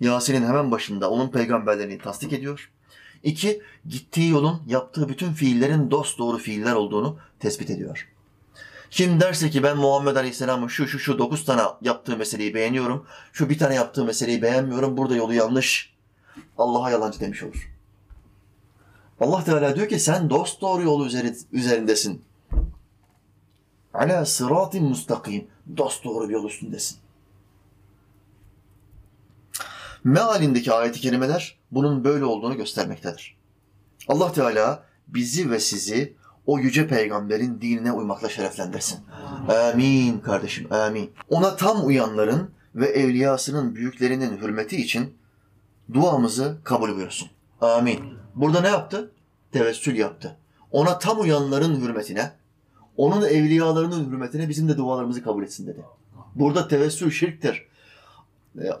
Yasin'in hemen başında onun peygamberlerini tasdik ediyor. İki, gittiği yolun, yaptığı bütün fiillerin dosdoğru fiiller olduğunu tespit ediyor. Kim derse ki ben Muhammed Aleyhisselam'ın şu 9 tane yaptığı meseleyi beğeniyorum, şu bir tane yaptığı meseleyi beğenmiyorum, burada yolu yanlış, Allah'a yalancı demiş olur. Allah Teala diyor ki sen dosdoğru yolu üzerindesin. Ala sıratin müstakim. Dosdoğru bir yol üstündesin. Mealindeki ayet-i kerimeler bunun böyle olduğunu göstermektedir. Allah Teala bizi ve sizi o yüce peygamberin dinine uymakla şereflendirsin. Amin kardeşim, amin. Ona tam uyanların ve evliyasının büyüklerinin hürmeti için duamızı kabul buyursun. Amin. Burada ne yaptı? Tevessül yaptı. Ona tam uyanların hürmetine, onun evliyalarının hürmetine bizim de dualarımızı kabul etsin dedi. Burada tevessül şirktir.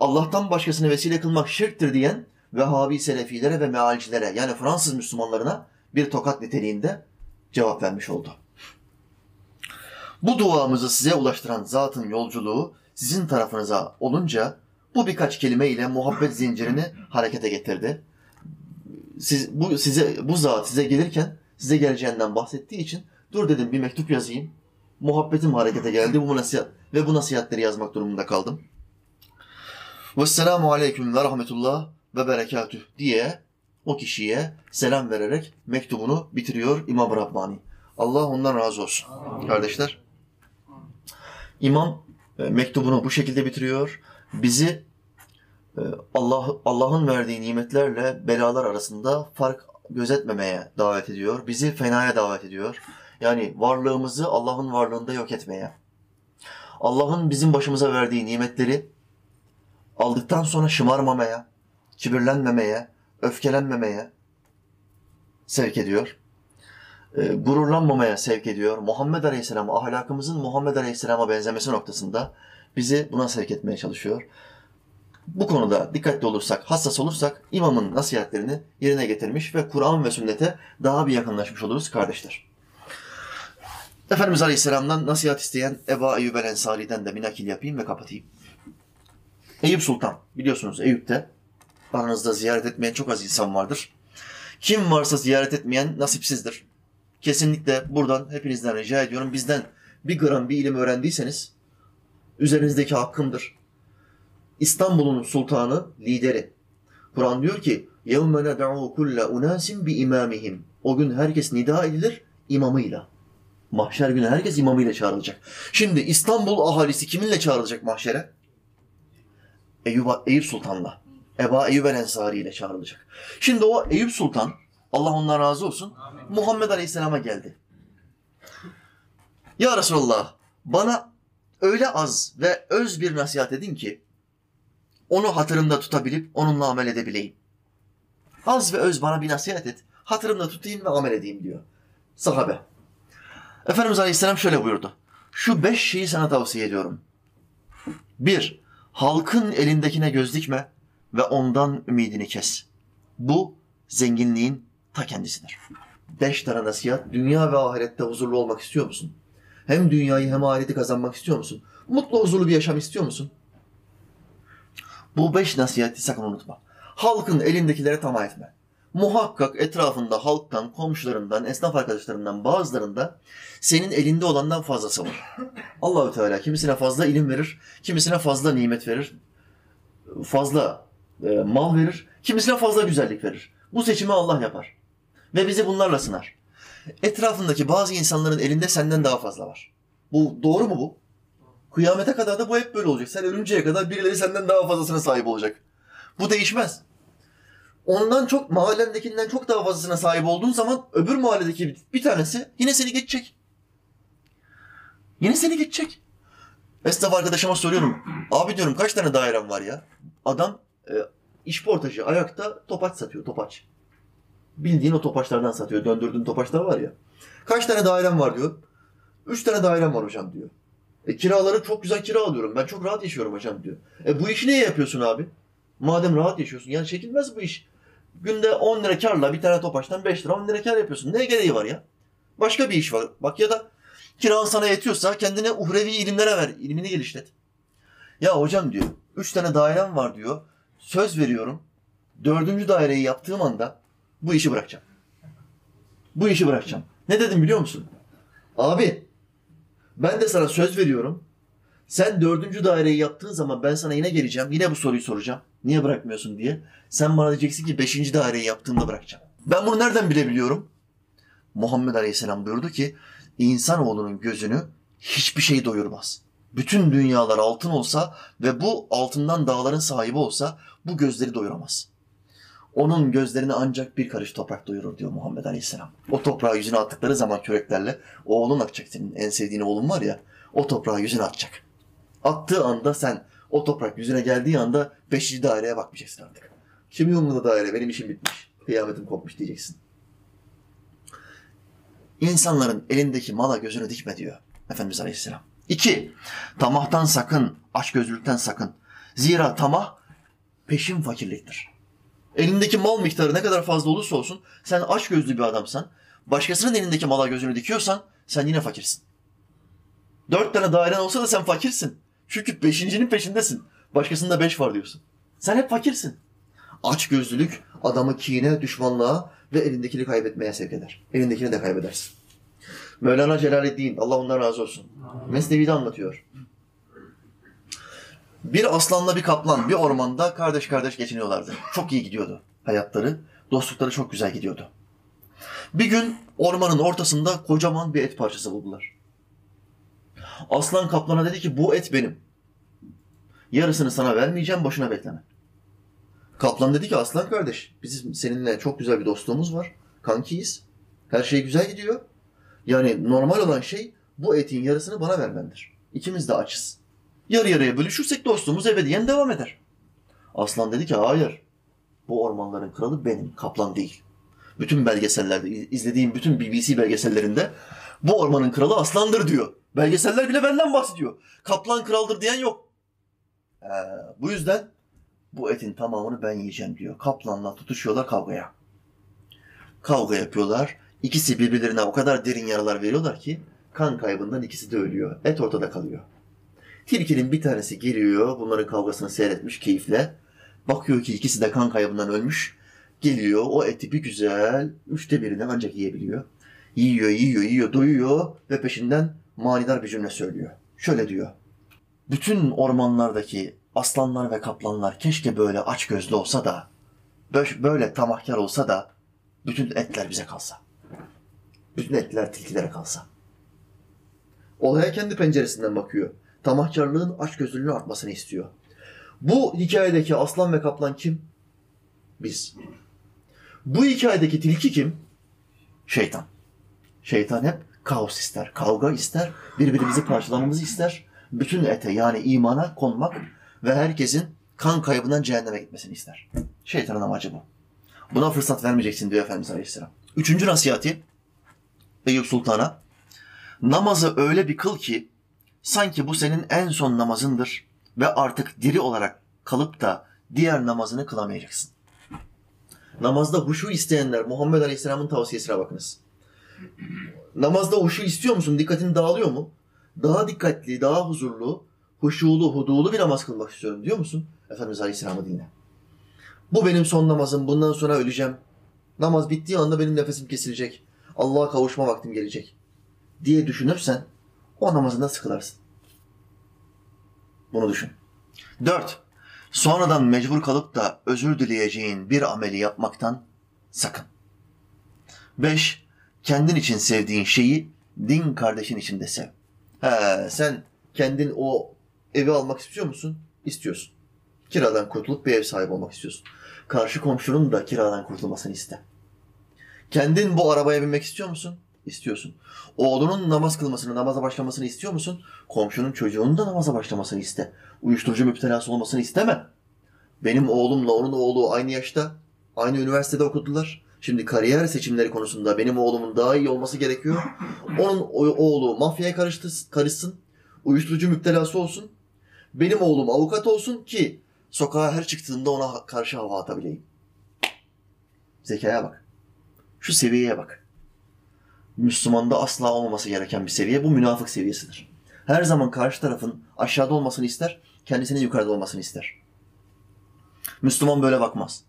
Allah'tan başkasını vesile kılmak şirktir diyen Vehhabi Selefilere ve mealcilere, yani Fransız Müslümanlarına bir tokat niteliğinde cevap vermiş oldu. Bu duamızı size ulaştıran zatın yolculuğu sizin tarafınıza olunca bu birkaç kelime ile muhabbet zincirini harekete getirdi. Bu zat size gelirken size geleceğinden bahsettiği için dur dedim bir mektup yazayım. Muhabbetim harekete geldi bu nasihatleri yazmak durumunda kaldım. Vesselamu aleyküm ve rahmetullah ve berekatüh diye o kişiye selam vererek mektubunu bitiriyor İmam Rabbani. Allah ondan razı olsun. Kardeşler, İmam mektubunu bu şekilde bitiriyor. Bizi Allah'ın verdiği nimetlerle belalar arasında fark gözetmemeye davet ediyor. Bizi fenaya davet ediyor. Yani varlığımızı Allah'ın varlığında yok etmeye. Allah'ın bizim başımıza verdiği nimetleri aldıktan sonra şımarmamaya, kibirlenmemeye, öfkelenmemeye sevk ediyor. Gururlanmamaya sevk ediyor. Muhammed Aleyhisselam, ahlakımızın Muhammed Aleyhisselam'a benzemesi noktasında bizi buna sevk etmeye çalışıyor. Bu konuda dikkatli olursak, hassas olursak imamın nasihatlerini yerine getirmiş ve Kur'an ve sünnete daha bir yakınlaşmış oluruz kardeşler. Efendimiz Aleyhisselam'dan nasihat isteyen Ebu Eyyub el-Ensari'den de bir nakil yapayım ve kapatayım. Eyüp Sultan, biliyorsunuz Eyüp'te aranızda ziyaret etmeyen çok az insan vardır. Kim varsa ziyaret etmeyen nasipsizdir. Kesinlikle buradan hepinizden rica ediyorum. Bizden bir gram bir ilim öğrendiyseniz üzerinizdeki hakkımdır. İstanbul'un sultanı, lideri. Kur'an diyor ki يَوْمَ نَدَعُوا كُلَّ اُنَاسٍ بِاِمَامِهِمْ O gün herkes nida edilir imamıyla. Mahşer günü herkes imamıyla çağrılacak. Şimdi İstanbul ahalisi kiminle çağrılacak mahşere? Eyüp Sultan'la, Ebu Eyyub el-Ensari ile çağrılacak. Şimdi o Eyüp Sultan, Allah ondan razı olsun, amin, Muhammed Aleyhisselam'a geldi. Ya Resulallah, bana öyle az ve öz bir nasihat edin ki, onu hatırımda tutabilip onunla amel edebileyim. Az ve öz bana bir nasihat et, hatırımda tutayım ve amel edeyim diyor sahabe. Efendimiz Aleyhisselam şöyle buyurdu. Şu 5 şeyi sana tavsiye ediyorum. 1- Halkın elindekine göz dikme ve ondan ümidini kes. Bu zenginliğin ta kendisidir. 5 tane nasihat. Dünya ve ahirette huzurlu olmak istiyor musun? Hem dünyayı hem ahireti kazanmak istiyor musun? Mutlu huzurlu bir yaşam istiyor musun? Bu 5 nasihati sakın unutma. halkın elindekilere tamah etme. Muhakkak etrafında halktan, komşularından, esnaf arkadaşlarından bazılarında senin elinde olandan fazlası olur. Allah-u Teala kimisine fazla ilim verir, kimisine fazla nimet verir, fazla mal verir, kimisine fazla güzellik verir. Bu seçimi Allah yapar ve bizi bunlarla sınar. Etrafındaki bazı insanların elinde senden daha fazla var. Bu doğru mu bu? Kıyamete kadar da bu hep böyle olacak. Sen ölünceye kadar birileri senden daha fazlasına sahip olacak. Bu değişmez. Ondan çok, mahallendekinden çok daha fazlasına sahip olduğun zaman öbür mahalledeki bir tanesi yine seni geçecek. Yine seni geçecek. Esnaf arkadaşıma soruyorum. Abi diyorum, kaç tane dairem var ya? Adam işportacı, ayakta topaç satıyor, topaç. Bildiğin o topaçlardan satıyor. Döndürdüğün topaçlar var ya. Kaç tane dairem var diyor. 3 tane dairem var hocam diyor. Kiraları çok güzel, kira alıyorum. Ben çok rahat yaşıyorum hocam diyor. Bu işi niye yapıyorsun abi? Madem rahat yaşıyorsun. Yani çekilmez bu iş. Günde 10 lira karla bir tane topaçtan 5 lira 10 lira kar yapıyorsun. Ne gereği var ya? Başka bir iş var. Bak, ya da kiran sana yetiyorsa kendine uhrevi ilimlere ver. İlmini geliştir. Ya hocam diyor, 3 tane dairem var diyor. Söz veriyorum. 4. daireyi yaptığım anda bu işi bırakacağım. Bu işi bırakacağım. Ne dedim biliyor musun? Abi, ben de sana söz veriyorum. Sen 4. daireyi yaptığın zaman ben sana yine geleceğim. Yine bu soruyu soracağım. Niye bırakmıyorsun diye. Sen bana diyeceksin ki 5. daireyi yaptığımda bırakacağım. Ben bunu nereden bilebiliyorum? Muhammed Aleyhisselam buyurdu ki, insanoğlunun gözünü hiçbir şey doyurmaz. Bütün dünyalar altın olsa ve bu altından dağların sahibi olsa bu gözleri doyuramaz. Onun gözlerini ancak bir karış toprak doyurur diyor Muhammed Aleyhisselam. O toprağı yüzüne attıkları zaman küreklerle, oğlun atacak, senin en sevdiğin oğlun var ya, o toprağı yüzüne atacak. Attığı anda sen, o toprak yüzüne geldiği anda 5. daireye bakmayacaksın artık. Kimin umurunda daire, benim işim bitmiş, kıyametim kopmuş diyeceksin. İnsanların elindeki mala gözünü dikme diyor Efendimiz Aleyhisselam. 2. Tamahtan sakın, açgözlülükten sakın. Zira tamah peşin fakirliktir. Elindeki mal miktarı ne kadar fazla olursa olsun, sen açgözlü bir adamsan, başkasının elindeki mala gözünü dikiyorsan sen yine fakirsin. 4 tane dairen olsa da sen fakirsin. Çünkü 5.'nin peşindesin. Başkasında 5 var diyorsun. Sen hep fakirsin. Açgözlülük adamı kine, düşmanlığa ve elindekini kaybetmeye sevk eder. Elindekini de kaybedersin. Mevlana Celaleddin, Allah ondan razı olsun, Mesnevi'de anlatıyor. Bir aslanla bir kaplan bir ormanda kardeş kardeş geçiniyorlardı. Çok iyi gidiyordu hayatları, dostlukları çok güzel gidiyordu. Bir gün ormanın ortasında kocaman bir et parçası buldular. Aslan kaplana dedi ki, bu et benim. Yarısını sana vermeyeceğim, boşuna bekleme. Kaplan dedi ki, aslan kardeş, bizim seninle çok güzel bir dostluğumuz var, kankiyiz, her şey güzel gidiyor. Yani normal olan şey bu etin yarısını bana vermendir. İkimiz de açız. Yarı yarıya bölüşürsek dostluğumuz ebediyen devam eder. Aslan dedi ki, hayır, bu ormanların kralı benim, kaplan değil. Bütün belgesellerde, izlediğim bütün BBC belgesellerinde bu ormanın kralı aslandır diyor. Belgeseller bile benden bahsediyor. Kaplan kraldır diyen yok. Bu yüzden bu etin tamamını ben yiyeceğim diyor. Kaplanla tutuşuyorlar kavgaya. Kavga yapıyorlar. İkisi birbirlerine o kadar derin yaralar veriyorlar ki kan kaybından ikisi de ölüyor. Et ortada kalıyor. Tilkinin bir tanesi geliyor, bunların kavgasını seyretmiş keyifle. Bakıyor ki ikisi de kan kaybından ölmüş. Geliyor, o eti bir güzel 1/3'ünü ancak yiyebiliyor. Yiyor, doyuyor ve peşinden manidar bir cümle söylüyor. Şöyle diyor, bütün ormanlardaki aslanlar ve kaplanlar keşke böyle açgözlü olsa da, böyle tamahkar olsa da bütün etler bize kalsa. Bütün etler tilkilere kalsa. Olaya kendi penceresinden bakıyor. Tamahkarlığın açgözlülüğünün artmasını istiyor. Bu hikayedeki aslan ve kaplan kim? Biz. Bu hikayedeki tilki kim? Şeytan. Şeytan hep kaos ister, kavga ister, birbirimizi parçalamamızı ister. Bütün ete, yani imana konmak ve herkesin kan kaybından cehenneme gitmesini ister. Şeytanın amacı bu. Buna fırsat vermeyeceksin diyor Efendimiz Aleyhisselam. 3. nasihati Eyüp Sultan'a, namazı öyle bir kıl ki sanki bu senin en son namazındır ve artık diri olarak kalıp da diğer namazını kılamayacaksın. Namazda huşu isteyenler, Muhammed Aleyhisselam'ın tavsiyesine bakınız. Namazda huşu istiyor musun? Dikkatin dağılıyor mu? Daha dikkatli, daha huzurlu, huşulu, hudulu bir namaz kılmak istiyorum diyor musun? Efendimiz Aleyhisselam'ı dinle. Bu benim son namazım. Bundan sonra öleceğim. Namaz bittiği anda benim nefesim kesilecek. Allah'a kavuşma vaktim gelecek diye düşünürsen o namazında sıkılarsın. Bunu düşün. 4. Sonradan mecbur kalıp da özür dileyeceğin bir ameli yapmaktan sakın. 5. Kendin için sevdiğin şeyi din kardeşin için de sev. Sen kendin o evi almak istiyor musun? İstiyorsun. Kiradan kurtulup bir ev sahibi olmak istiyorsun. Karşı komşunun da kiradan kurtulmasını iste. Kendin bu arabaya binmek istiyor musun? İstiyorsun. Oğlunun namaz kılmasını, namaza başlamasını istiyor musun? Komşunun çocuğunun da namaza başlamasını iste. Uyuşturucu müptelası olmasını isteme. Benim oğlumla onun oğlu aynı yaşta, aynı üniversitede okudular. Şimdi kariyer seçimleri konusunda benim oğlumun daha iyi olması gerekiyor. Onun oğlu mafyaya karışsın, uyuşturucu müptelası olsun. Benim oğlum avukat olsun ki sokağa her çıktığımda ona karşı hava atabileyim. Zekaya bak. Şu seviyeye bak. Müslümanda asla olmaması gereken bir seviye. Bu münafık seviyesidir. Her zaman karşı tarafın aşağıda olmasını ister, kendisinin yukarıda olmasını ister. Müslüman böyle bakmaz.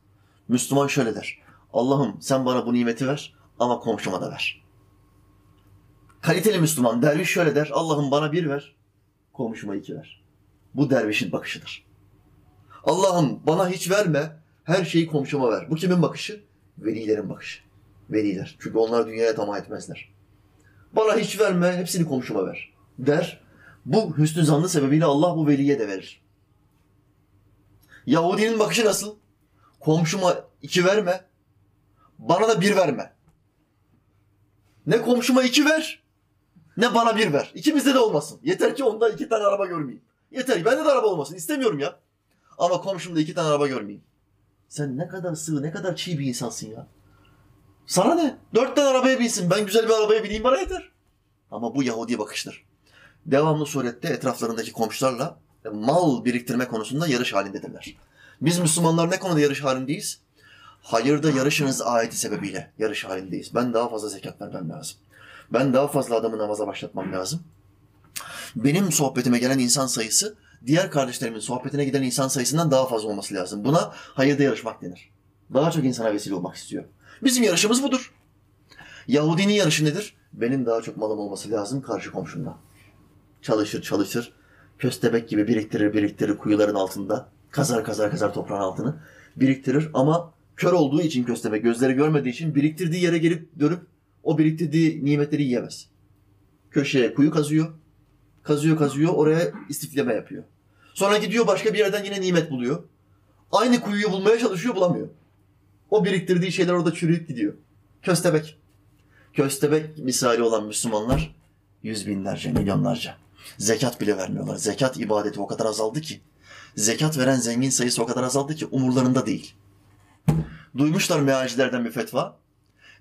Müslüman şöyle der: Allah'ım sen bana bu nimeti ver ama komşuma da ver. Kaliteli Müslüman, derviş şöyle der: Allah'ım bana 1 ver, komşuma 2 ver. Bu dervişin bakışıdır. Allah'ım bana hiç verme, her şeyi komşuma ver. Bu kimin bakışı? Velilerin bakışı. Veliler. Çünkü onlar dünyaya tamah etmezler. Bana hiç verme, hepsini komşuma ver der. Bu hüsnü zanlı sebebiyle Allah bu veliye de verir. Yahudinin bakışı nasıl? Komşuma 2 verme, bana da 1 verme. Ne komşuma 2 ver, ne bana 1 ver. İkimizde de olmasın. Yeter ki onda 2 tane araba görmeyeyim. Yeter ki bende de araba olmasın. İstemiyorum ya. Ama komşumda 2 tane araba görmeyeyim. Sen ne kadar sığ, ne kadar çiğ bir insansın ya. Sana ne? 4 tane arabaya binsin. Ben güzel bir arabaya bineyim, bana yeter. Ama bu Yahudi bakıştır. Devamlı surette etraflarındaki komşularla mal biriktirme konusunda yarış halindedirler. Biz Müslümanlar ne konuda yarış halindeyiz? Hayırda yarışınız ayeti sebebiyle yarış halindeyiz. Ben daha fazla zekat vermem lazım. Ben daha fazla adamı namaza başlatmam lazım. Benim sohbetime gelen insan sayısı diğer kardeşlerimin sohbetine giden insan sayısından daha fazla olması lazım. Buna hayırda yarışmak denir. Daha çok insana vesile olmak istiyor. Bizim yarışımız budur. Yahudinin yarışı nedir? Benim daha çok malım olması lazım karşı komşumdan. Çalışır, köstebek gibi biriktirir kuyuların altında. Kazar toprağın altını biriktirir ama kör olduğu için köstebek, gözleri görmediği için biriktirdiği yere gelip dönüp o biriktirdiği nimetleri yiyemez. Köşeye kuyu kazıyor, oraya istifleme yapıyor. Sonra gidiyor başka bir yerden yine nimet buluyor. Aynı kuyuyu bulmaya çalışıyor, bulamıyor. O biriktirdiği şeyler orada çürüyüp gidiyor. Köstebek misali olan Müslümanlar yüz binlerce, milyonlarca. Zekat bile vermiyorlar. Zekat ibadeti o kadar azaldı ki, zekat veren zengin sayısı o kadar azaldı ki umurlarında değil. Duymuşlar mealcilerden bir fetva.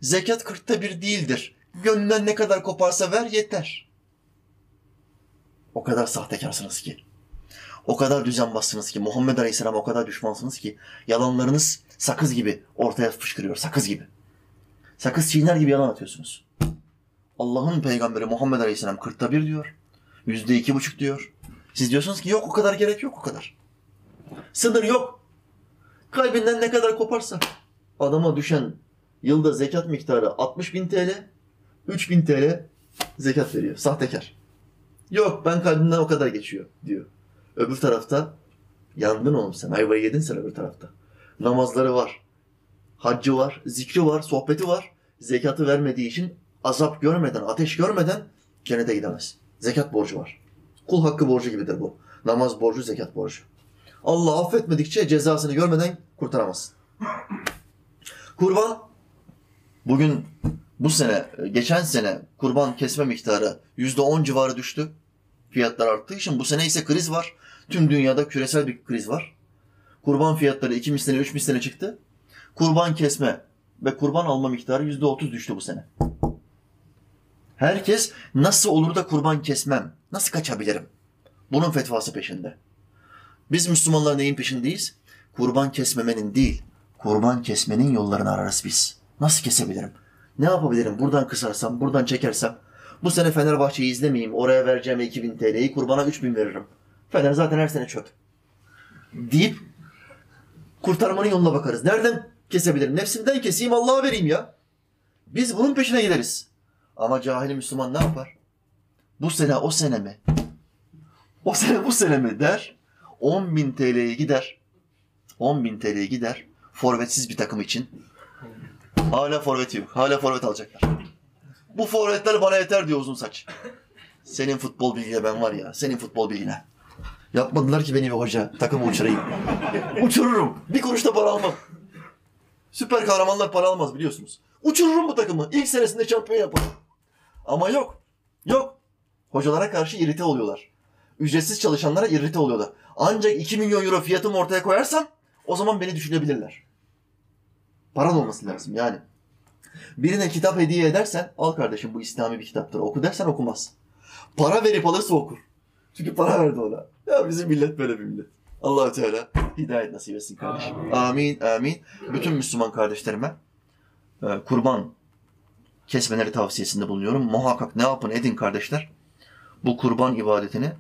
Zekat 1/40 değildir. Gönlünden ne kadar koparsa ver yeter. O kadar sahtekarsınız ki. O kadar düzenbazsınız ki, Muhammed Aleyhisselam o kadar düşmansınız ki, yalanlarınız sakız gibi ortaya fışkırıyor, sakız gibi. Sakız çiğner gibi yalan atıyorsunuz. Allah'ın peygamberi Muhammed Aleyhisselam 1/40 diyor, 2,5% diyor. Siz diyorsunuz ki yok, o kadar gerek yok, o kadar. Sınır yok. Kalbinden ne kadar koparsa. Adama düşen yılda zekat miktarı 60.000 TL, 3.000 TL zekat veriyor, sahtekar. Yok, ben kalbimden o kadar geçiyor diyor. Öbür tarafta yandın oğlum sen, ayvayı yedin sen öbür tarafta. Namazları var, haccı var, zikri var, sohbeti var. Zekatı vermediği için azap görmeden, ateş görmeden cennete gidemez. Zekat borcu var. Kul hakkı borcu gibidir bu. Namaz borcu, zekat borcu. Allah affetmedikçe cezasını görmeden kurtaramazsın. Kurban, geçen sene kurban kesme miktarı %10 civarı düştü. Fiyatlar arttığı için bu sene ise kriz var. Tüm dünyada küresel bir kriz var. Kurban fiyatları 2 misline, 3 misline çıktı. Kurban kesme ve kurban alma miktarı %30 düştü bu sene. Herkes nasıl olur da kurban kesmem, nasıl kaçabilirim? Bunun fetvası peşinde. Biz Müslümanlar neyin peşindeyiz? Kurban kesmemenin değil, kurban kesmenin yollarını ararız biz. Nasıl kesebilirim? Ne yapabilirim? Buradan kısarsam, buradan çekersem. Bu sene Fenerbahçe'yi izlemeyeyim, oraya vereceğime 2.000 TL'yi kurbana 3.000 veririm. Fener zaten her sene çöp deyip kurtarmanın yoluna bakarız. Nereden kesebilirim? Nefsimden keseyim, Allah'a vereyim ya. Biz bunun peşine gideriz. Ama cahil Müslüman ne yapar? Bu sene o sene mi? O sene bu sene mi der? 10.000 TL'ye gider. 10.000 TL'ye gider. Forvetsiz bir takım için. Hala forveti yok. Hala forvet alacaklar. Bu forvetler bana yeter diyor uzun saç. Senin futbol bilgiyle ben var ya. Senin futbol bilgiyle. Yapmadılar ki beni bir hoca. Takımı uçurayım. Uçururum. Bir kuruş da para almam. Süper kahramanlar para almaz biliyorsunuz. Uçururum bu takımı. İlk senesinde şampiyon yaparım. Ama yok. Yok. Hocalara karşı irite oluyorlar. Ücretsiz çalışanlara irite oluyorlar. Ancak 2 milyon euro fiyatımı ortaya koyarsam o zaman beni düşünebilirler. Paran olması lazım yani. Birine kitap hediye edersen, al kardeşim bu İslami bir kitaptır oku dersen okumaz. Para verip alırsa okur. Çünkü para verdi ona. Ya bizim millet böyle bir millet. Allah-u Teala hidayet nasip etsin kardeşim. Amin, amin. Bütün Müslüman kardeşlerime kurban kesmeleri tavsiyesinde bulunuyorum. Muhakkak ne yapın edin kardeşler. Bu kurban ibadetini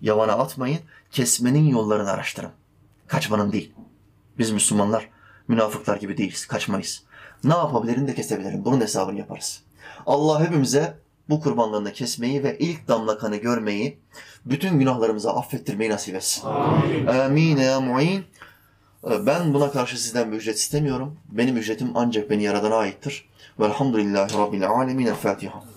yavana atmayın. Kesmenin yollarını araştırın. Kaçmanın değil. Biz Müslümanlar münafıklar gibi değiliz. Kaçmayız. Ne yapabilirim de kesebilirim. Bunun hesabını yaparız. Allah hepimize bu kurbanlarını kesmeyi ve ilk damla kanı görmeyi, bütün günahlarımıza affettirmeyi nasip etsin. Amin. Amin ya mu'in. Ben buna karşı sizden bir ücret istemiyorum. Benim ücretim ancak beni yaradana aittir. Velhamdülillahi Rabbil alemin. El Fatiha.